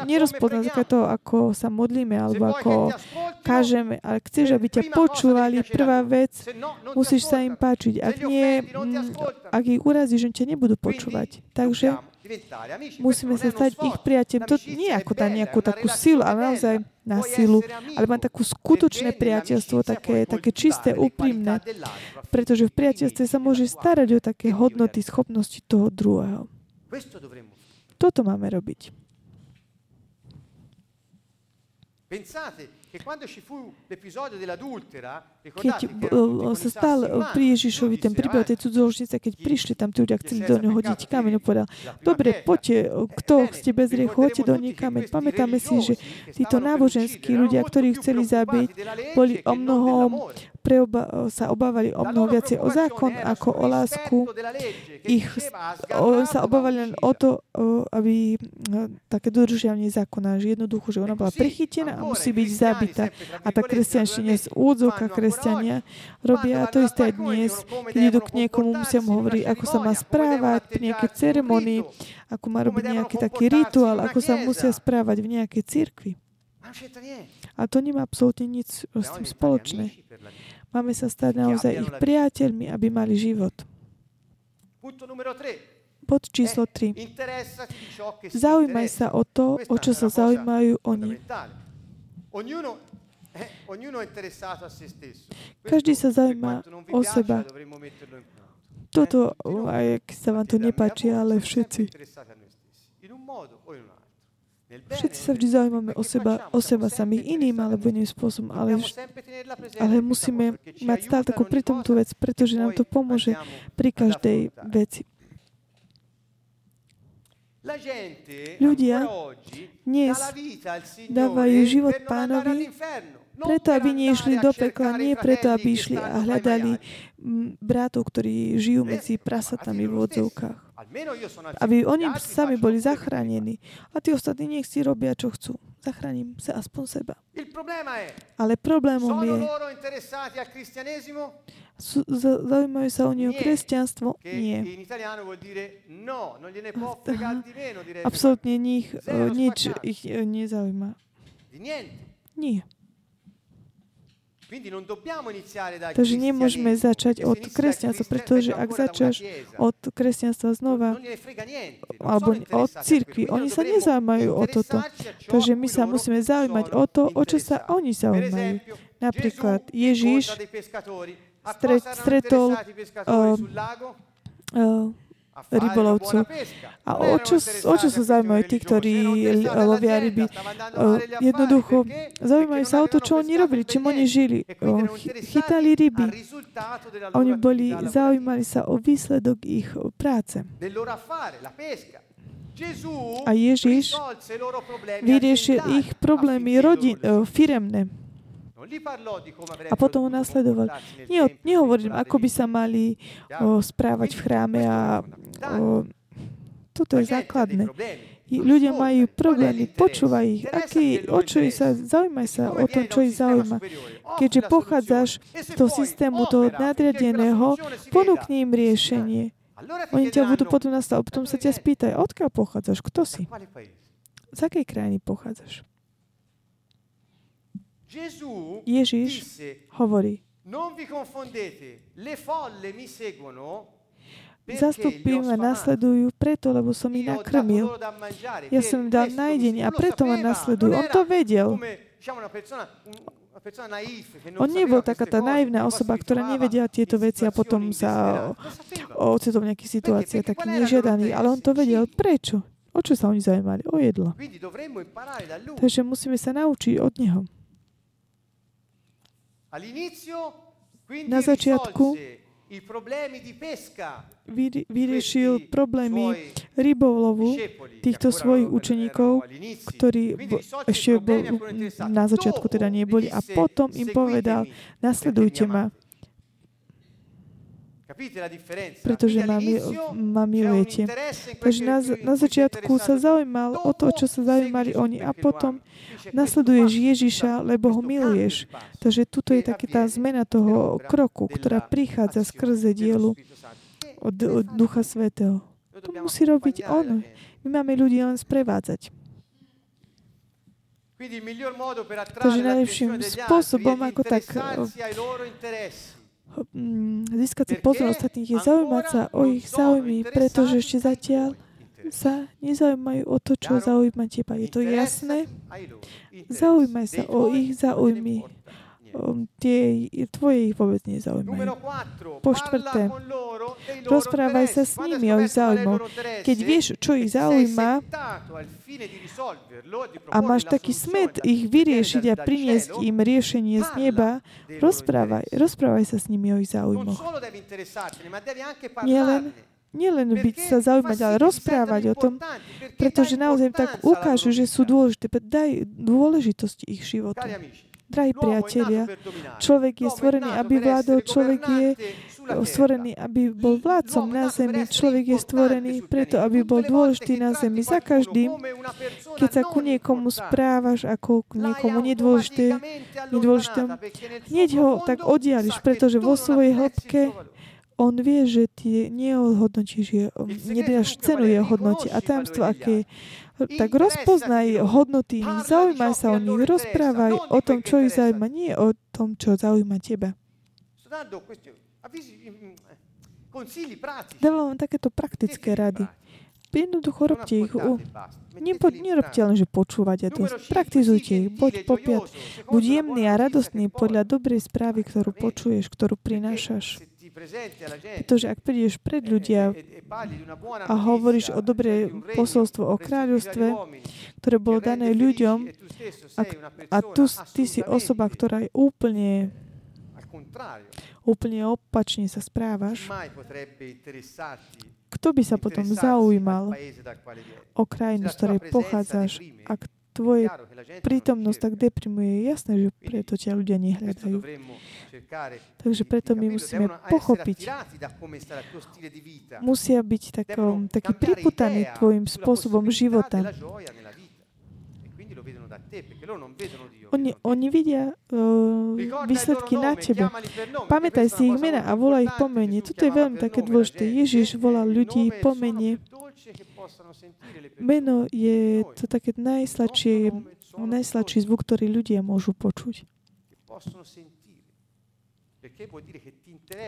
nerozpozná za to, ako sa modlíme alebo ako kážeme, ale chceš, aby ťa počúvali, prvá vec, musíš sa im páčiť. Ak nie, ak ich urazíš, oni ťa nebudú počúvať. Takže musíme sa stať ich priateľom. To nie ako dá nejakú takú silu, ale naozaj na silu, ale má takú skutočné priateľstvo, také čisté, úprimné, pretože v priateľstve sa môže starať o také hodnoty, schopnosti toho druhého. Toto máme robiť. Keď sa stal pri Ježišovi ten príbeh tej cudzoložnice, keď prišli tam tí ľudia, chceli do neho hodiť kameň, povedal, dobre, poďte, kto ste bez riechu, hoďte do nej kameň. Pamätáme si, že títo náboženskí ľudia, ktorí chceli zabiť, boli o mnoho sa obávali o mnoho viacej o zákon ako o lásku. Ich sa obávali len o to, aby také dodržiavanie zákona, že jednoducho, že ona bola prichytená a musí byť zabitá. A tá kresťanština z údzovka kresťania robia to isté dnes, keď idú k niekomu, musia mu hovoriť, ako sa má správať pri nejakej ceremonii, ako má robiť nejaký taký rituál, ako sa musia správať v nejakej cirkvi. A to nemá absolútne nič s tým spoločné. Máme sa stať naozaj ich priateľmi, aby mali život. Bod číslo 3. Zaujímaj sa o to, o čo sa zaujímajú oni. Každý sa zaujíma o seba. Toto, aj keď sa vám to nepáči, ale všetci. Všetci sa vždy zaujímame o seba samých iným alebo iným spôsobom, ale musíme mať stále takú pritom tú vec, pretože nám to pomôže pri každej veci. Ľudia dnes dávajú život Pánovi preto, aby neišli do pekla, nie preto, aby išli a hľadali bratov, ktorí žijú medzi prasatami v odzovkách. Aby oni sami boli zachránení. A tí ostatní nech si robia, čo chcú. Zachránim sa aspoň seba. Ale problémom je, zaujímajú sa oni o kresťanstvo? Nie. Absolutne nič ich nezaujíma. Nie. Takže nemôžeme začať od kresťanstva, pretože ak začneš od kresťanstva znova, alebo od cirkvi, oni sa nezaujímajú o toto. Takže my sa musíme zaujímať o to, o čo sa oni zaujímajú. Napríklad Ježiš stretol rybolovcov. A o čo sa zaujímajú tí, ktorí lovia ryby? Jednoducho, zaujímajú sa o to, čo oni robili, čím oni žili. Chytali ryby. Oni zaujímali sa o výsledok ich práce. A Ježiš vyriešil ich problémy firemné. A potom ho nasledoval. Nehovorím, ako by sa mali správať v chráme a toto je základné. Ľudia majú problémy, počúvaj ich. Zaujímaj sa o tom, čo ich zaujíma. Keďže pochádzaš z toho systému, toho nadriadeného, ponúkni im riešenie. Oni ťa budú potom nasledovať. Potom sa ťa spýtaj, odkiaľ pochádzaš, kto si? Z akej krajiny pochádzaš? Ježiš hovorí, zastupy ma nasledujú preto, lebo som ich nakrmil. Ja som im dal na jedenie a preto ma nasledujú. On to vedel. On nebol taká tá naivná osoba, ktorá nevedela tieto veci a potom sa ocitol v nejakých situáciách taký nežiadaný, ale on to vedel. Prečo? O čo sa oni zaujímali? O jedlo. Takže musíme sa naučiť od neho. Na začiatku vyriešil problémy rybolovu týchto svojich učeníkov, ktorí ešte na začiatku teda neboli, a potom im povedal, nasledujte ma, pretože ma milujete. Takže na začiatku sa zaujímal o to, čo sa zaujímali oni, a potom nasleduješ Ježiša, lebo ho miluješ. Takže tuto je taký tá zmena toho kroku, ktorá prichádza skrze dielu od Ducha Svätého. To musí robiť on. My máme ľudí len sprevádzať. Takže najlepším spôsobom, ako tak získať si pozornosť ostatných je zaujímať sa o ich záujmy, pretože ešte zatiaľ sa nezaujímajú o to, čo zaujíma teba. Je to jasné? Zaujímaj sa o ich záujmy. Tvoje ich vôbec nezaujímajú. Po štvrté, rozprávaj sa s nimi o ich záujmoch. Keď vieš, čo ich zaujíma a máš taký smet ich vyriešiť a priniesť im riešenie z neba, rozprávaj sa s nimi o ich záujmoch. Nielen byť sa zaujímať, ale rozprávať o tom, pretože naozaj tak ukážu, že sú dôležité. Daj dôležitosť ich životu. Drahí priatelia, človek je stvorený, aby vládol, človek je stvorený, aby bol vládcom na zemi, človek je stvorený preto, aby bol dôležitý na zemi. Za každým, keď sa ku niekomu správaš ako k niekomu nedôležitému, hneď ho tak oddiališ, pretože vo svojej hĺbke on vie, že ty neohodnotíš, nedáš cenu jeho hodnote a tajomstvo, aké. Tak rozpoznaj hodnoty, zaujímaj sa o nich, rozprávaj o tom, čo ich zaujíma, nie o tom, čo zaujíma teba. Dávam vám takéto praktické rady. Jednoducho robte ich. Nerobte len, že počúvať. Praktizujte ich. Buď popiat. Buď jemný a radostný podľa dobrej správy, ktorú počuješ, ktorú prinášaš. Pretože ak prídeš pred ľudia a hovoríš o dobré posolstvo o kráľovstve, ktoré bolo dané ľuďom a tu ty si osoba, ktorá je úplne opačne sa správaš, kto by sa potom zaujímal o krajinu, z ktorej pochádzaš, ak tvoje prítomnosť tak deprimuje. Je jasné, že preto ťa ľudia nehľadajú. Takže preto my musíme pochopiť. Musia byť takí priputaní tvojim spôsobom života. Oni vidia výsledky na tebe. Pamätaj si ich mena a volaj ich po mene. Toto je veľmi také dôležité. Ježiš volal ľudí po mene. Meno je to také najsladší zvuk, ktorý ľudia môžu počuť.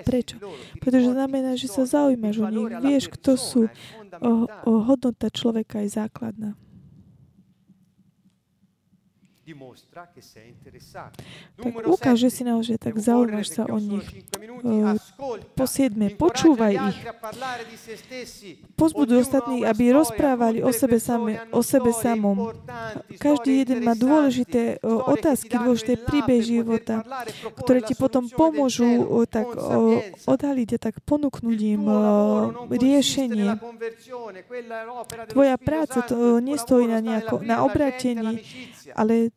Prečo? Pretože znamená, že sa zaujímaš o nich. Vieš, kto sú. Hodnota človeka je základná. Tak ukáže si naozaj, tak zaujímaš sa o nich. Po 7. počúvaj ich. Pozbuduj ostatných, aby rozprávali o sebe samom. Každý jeden má dôležité otázky, dôležité príbehy života, ktoré ti potom pomôžu tak odhaliť a tak ponúknuť im riešenie. Tvoja práca to nestojí na obrátení, ale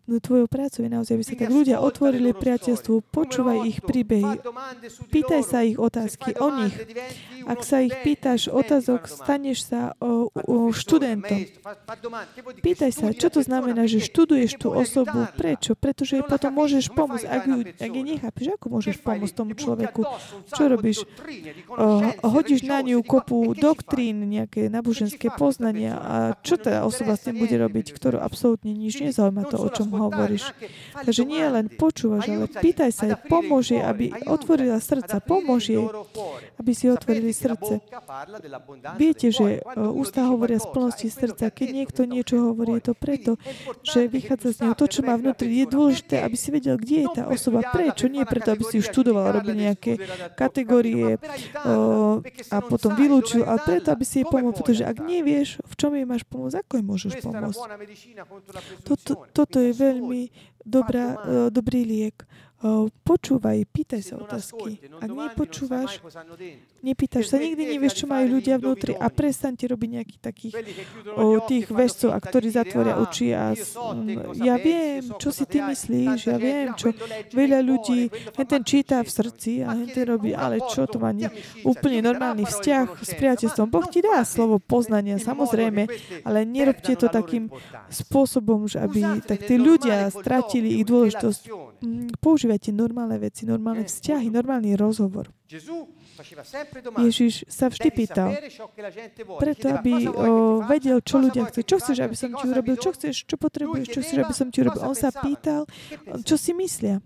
tvojou prácu je naozaj, aby sa tak ľudia otvorili priateľstvu, počúvaj ich príbehy, pýtaj sa ich otázky o nich. Ak sa ich pýtaš otázok, staneš sa študentom. Pýtaj sa, čo to znamená, že študuješ tú osobu, prečo? Pretože jej potom môžeš pomôcť. Ak jej nechápiš, ako môžeš pomôcť tomu človeku? Čo robíš? Hodíš na ňu kopu doktrín, nejaké náboženské poznania a čo tá osoba s tým bude robiť, ktorú absolútne nič nezaujíma to, o čom hovoríš. Takže nie len počúvaš, ale pýtaj sa jej, pomôže, aby otvorila srdca, pomôže jej, aby si otvorili srdce. Viete, že ústa hovoria z plnosti srdca. Keď niekto niečo hovorí, je to preto, že vychádza z neho to, čo má vnútri. Je dôležité, aby si vedel, kde je tá osoba, prečo. Nie preto, aby si ju študoval, robil nejaké kategórie a potom vylúčil, ale preto, aby si jej pomohol, pretože ak nevieš, v čom jej máš pomôcť, ako jej môžeš pomôcť. Toto je veľmi dobrý liek. Počúvaj, pýtaj sa otázky. Ak nepočúvaš, nepýtaš sa, nikdy nevieš, čo majú ľudia vnútri a prestaňte robiť nejakých takých tých väžcov, ktorí zatvoria oči a ja viem, čo si ty myslíš, ja viem, čo veľa ľudí, ten číta v srdci a ten robí, ale čo to má úplne normálny vzťah s priateľstvom. Boh ti dá slovo poznania, samozrejme, ale nerobte to takým spôsobom, že aby tak tí ľudia stratili ich dôležitosť. Používajte normálne veci, normálne vzťahy, normálny rozhovor. Ježiš sa vždy pýtal, preto aby vedel, čo ľudia chcú. Čo chceš, aby som ti urobil? Čo chceš, čo potrebuješ? Čo chceš, aby som ti urobil? On sa pýtal, čo si myslia.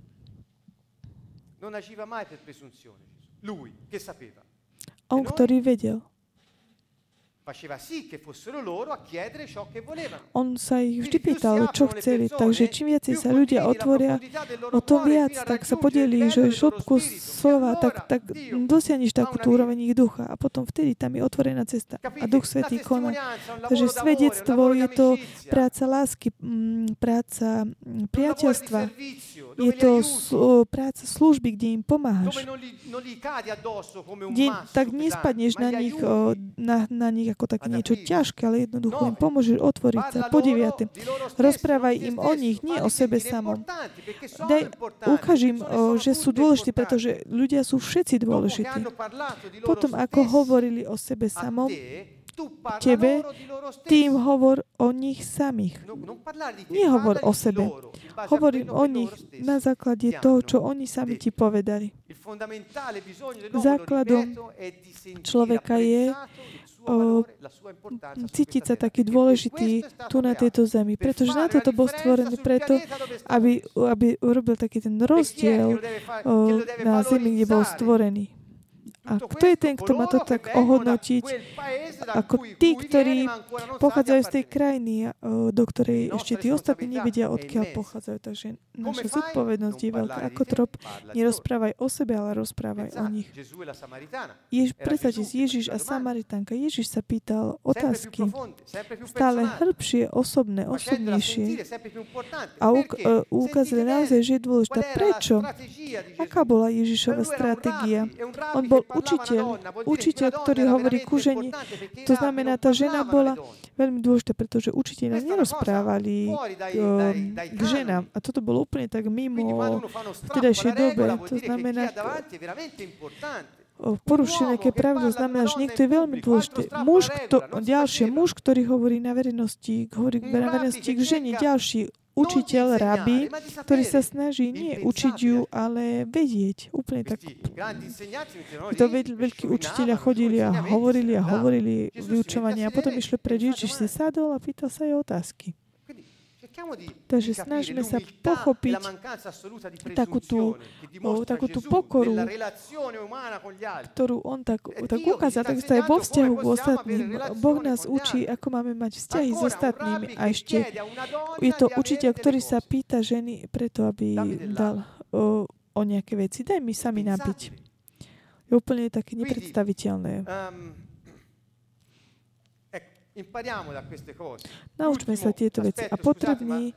On, ktorý vedel. On sa ich vždy pýtal, čo chceli, takže čím viac sa ľudia otvoria, o tom viac tak sa podelí, že šlopku slova, tak dosiahneš takúto úroveň ich ducha a potom vtedy tam je otvorená cesta a Duch Svätý koná. Takže svedectvo je to práca lásky, práca priateľstva, Je to práca služby, kde im pomáhaš. Kde tak nespadneš na nich ako tak niečo ťažké, ale jednoducho im pomôžeš otvoriť sa. Po 9. Rozprávaj im o nich, nie o sebe samom. Ukáž im, že sú dôležití, pretože ľudia sú všetci dôležití. Potom, ako hovorili o sebe samom, tebe, tým hovor o nich samých. Nehovor o sebe. Hovorím o nich na základe toho, čo oni sami ti povedali. Základom človeka je cítiť sa taký dôležitý tu na tejto zemi. Pretože na toto bol stvorený preto, aby urobil taký ten rozdiel na zemi, kde bol stvorený. A kto je ten, kto má to tak ohodnotiť, ako tí, ktorí pochádzajú z tej krajiny, do ktorej ešte tí ostatní nevedia, odkiaľ pochádzajú. Takže naša zodpovednosť je veľká. Ako trop, nerozprávaj o sebe, ale rozprávaj o nich. Predstavte si, Ježiš a Samaritánka. Ježiš sa pýtal otázky. Stále hĺbšie, osobnejšie. A ukázali naozaj, že je dôležitá. Prečo? Aká bola Ježišova stratégia? On bol učiteľ, ktorý hovorí ku žene. To znamená, tá žena bola veľmi dôležitá, pretože učiteľia nerozprávali k ženám. A toto bolo úplne tak mimo vtedajšej dobe. To znamená, porušené nejaké pravidlo znamená, že niekto je veľmi dôležitý. Ďalší muž, ktorý hovorí na verejnosti, k žene, ďalší učiteľ, rabi, ktorý sa snaží nie učiť ju, ale vedieť. Úplne tak. To veľkí učiteľia chodili a hovorili vyučovania a potom išli pred Ježiš, si sadol a pýtal sa jej otázky. Takže snažíme sa pochopiť takú tú pokoru, ktorú on tak ukázal, takisto aj vo vzťahu k ostatným. Boh nás učí, ako máme mať vzťahy s ostatnými. A ešte je to učiteľ, ktorý sa pýta ženy preto, aby dal o nejaké veci. Daj mi sami napiť. Je úplne také nepredstaviteľné. Naučme sa tieto veci. A potrebný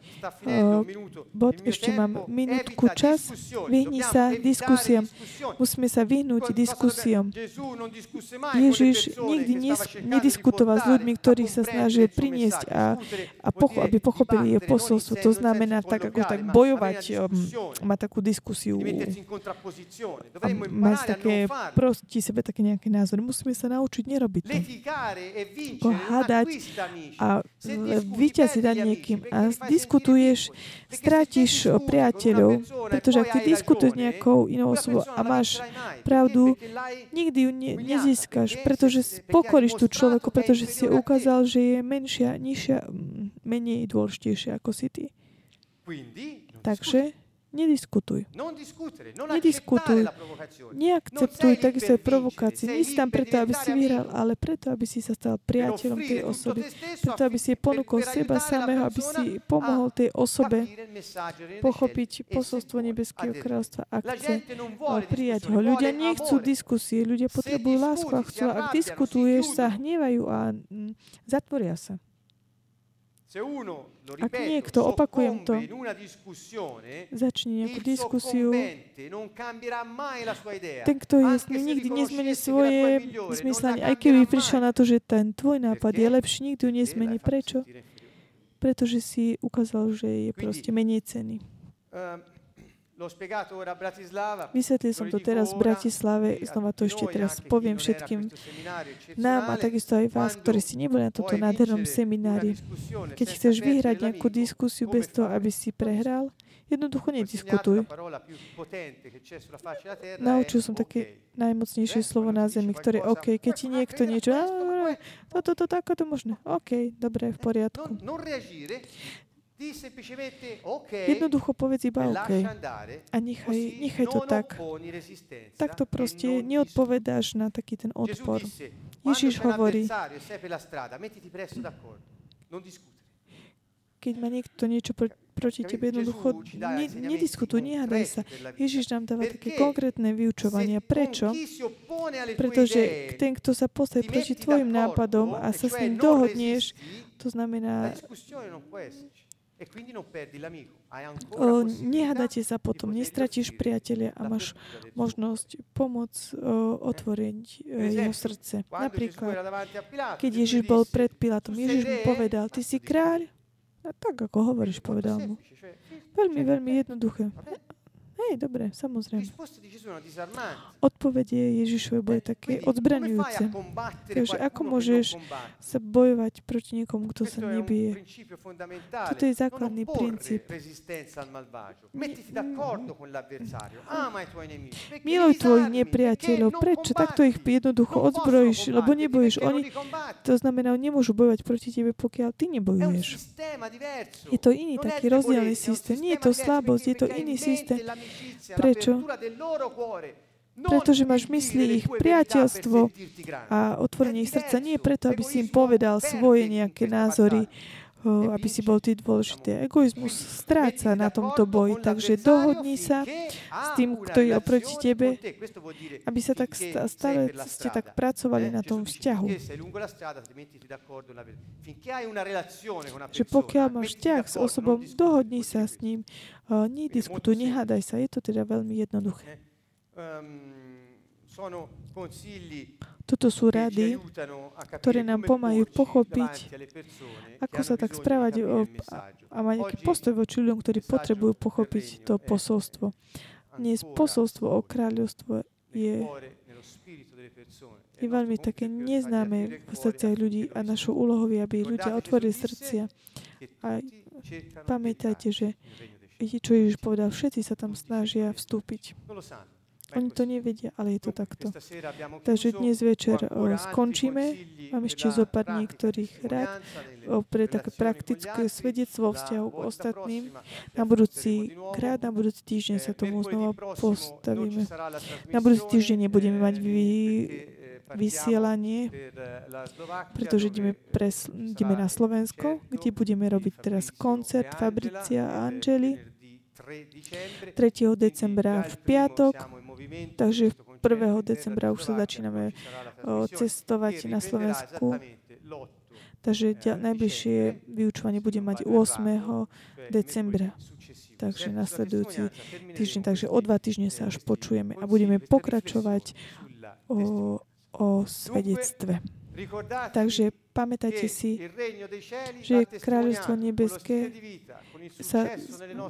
bod, ešte mám minútku čas, vyhni sa diskusiám. Musíme sa vyhnúť diskusiám. Ježiš nikdy nediskutoval s ľuďmi, ktorých sa snažil priniesť aby pochopili jeho posolstvo. To znamená tak, ako tak bojovať, má takú diskusiu, mať také proti sebe také nejaké názory. Musíme sa naučiť nerobiť to. A vyťaziť nad niekým a diskutuješ, strátiš priateľov, pretože ak ty diskutuješ nejakou inou osobou a máš pravdu, nikdy ju nezískaš, pretože pokoríš tú človeku, pretože si ukázal, že je menšia, nižšia, menej dôležitejšia ako si ty. Takže Nediskutuj. Neakceptuj takisto aj provokácie. Nie si tam preto, aby si vyhral, ale preto, aby si sa stal priateľom tej osoby. Preto, aby si ponúkol seba samého, aby si pomohol tej osobe pochopiť posolstvo Nebeského kráľstva a chce prijať ho. Ľudia nechcú diskusie, ľudia potrebujú lásku a chcú. Ak diskutuješ, sa hnievajú a zatvoria sa. Ak niekto, opakujem to, začne nejakú diskusiu, ten, kto je nikdy nezmení svoje zmyslenie, aj keby prišiel na to, že ten tvoj nápad je lepší, nikdy ju nezmení. Prečo? Pretože si ukázal, že je proste menej cenný. Vysvetlil som to teraz v Bratislave, znova to ešte teraz poviem všetkým nám a takisto aj vás, ktorí ste neboli na tomto nádhernom seminári. Keď chceš vyhrať nejakú diskusiu bez toho, aby si prehral, jednoducho nediskutuj. Naučil som také najmocnejšie slovo na zemi, ktoré OK, keď ti niekto niečo toto, tak to možno. OK, dobre, v poriadku. Jednoducho povedz iba OK a nechaj to tak. Takto proste neodpovedáš na taký ten odpor. Ježiš hovorí, keď má niekto niečo proti tebe, jednoducho nediskutuj, nehádaj sa. Ježiš nám dáva také konkrétne vyučovania. Prečo? Pretože ten, kto sa postaví proti tvojim nápadom a sa s ním dohodneš, to znamená Nehádate sa potom, nestratíš priateľa a máš možnosť pomôcť otvoriť jeho srdce. Napríklad, keď Ježiš bol pred Pilátom, Ježiš mu povedal, ty si kráľ? A tak, ako hovoríš, povedal mu. Veľmi, veľmi jednoduché. Hej, dobre, samozrejme. Odpovede Ježišove boli také odzbraňujúce. Takže ako môžeš sa bojovať proti niekomu, kto sa nebije? Toto je základný princíp. Miluj tvojich nepriateľov. Prečo? Takto ich jednoducho odzbrojíš, lebo nebojíš. Oni, to znamená, nemôžu bojovať proti tebe, pokiaľ ty nebojuješ. Je to iný taký rozdielný systém. Nie je to slabosť, je to iný systém. Prečo? Pretože máš v mysli ich priateľstvo a otvorenie ich srdca. Nie preto, aby si im povedal svoje nejaké názory, aby si bol ty dôležitý. Egoizmus stráca na tomto boji, takže dohodni sa s tým, kto je oproti tebe, aby sa tak stále ste tak pracovali na tom vzťahu. Že pokiaľ máš vzťah s osobou, dohodni sa s ním. Nediskutuj, nehádaj sa. Je to teda veľmi jednoduché. Toto sú rady, ktoré nám pomáhajú pochopiť, ako sa tak správať a má nejaký postoj voči ľuďom, ktorí potrebujú pochopiť to posolstvo. Dnes posolstvo o kráľovstve je veľmi také neznáme v srdciach ľudí a našou úlohou je, aby ľudia otvorili srdcia. A pamätajte, že čo Ježiš povedal, všetci sa tam snažia vstúpiť. Oni to nevedia, ale je to takto. Takže dnes večer skončíme. Mám ešte zo pár niektorých rád pre také praktické svedectvo vzťahu k ostatným. Na budúci týždeň sa tomu znova postavíme. Na budúci týždeň nebudeme mať vysielanie, pretože ideme na Slovensko, kde budeme robiť teraz koncert Fabricia a Angeli 3. decembra v piatok. Takže 1. decembra už sa začíname cestovať na Slovensku. Takže najbližšie vyučovanie bude mať 8. decembra. Takže nasledujúci týždeň. Takže o 2 týždne sa až počujeme a budeme pokračovať o svedectve. Takže pamätajte si, že kráľovstvo nebeské sa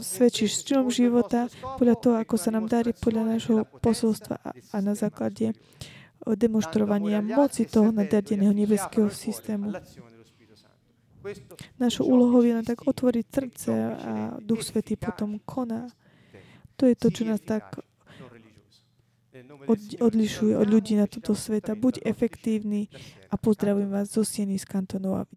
svedčí štýlom života podľa toho, ako sa nám darí, podľa nášho posolstva a na základe demonstrovania moci toho nadradeného nebeského systému. Našou úlohou je len tak otvoriť srdce a Duch Svätý potom koná. To je to, čo nás tak odlišuje od ľudí na tomto svete. Buď efektívny a pozdravujem vás zo Sieny z Cantonova.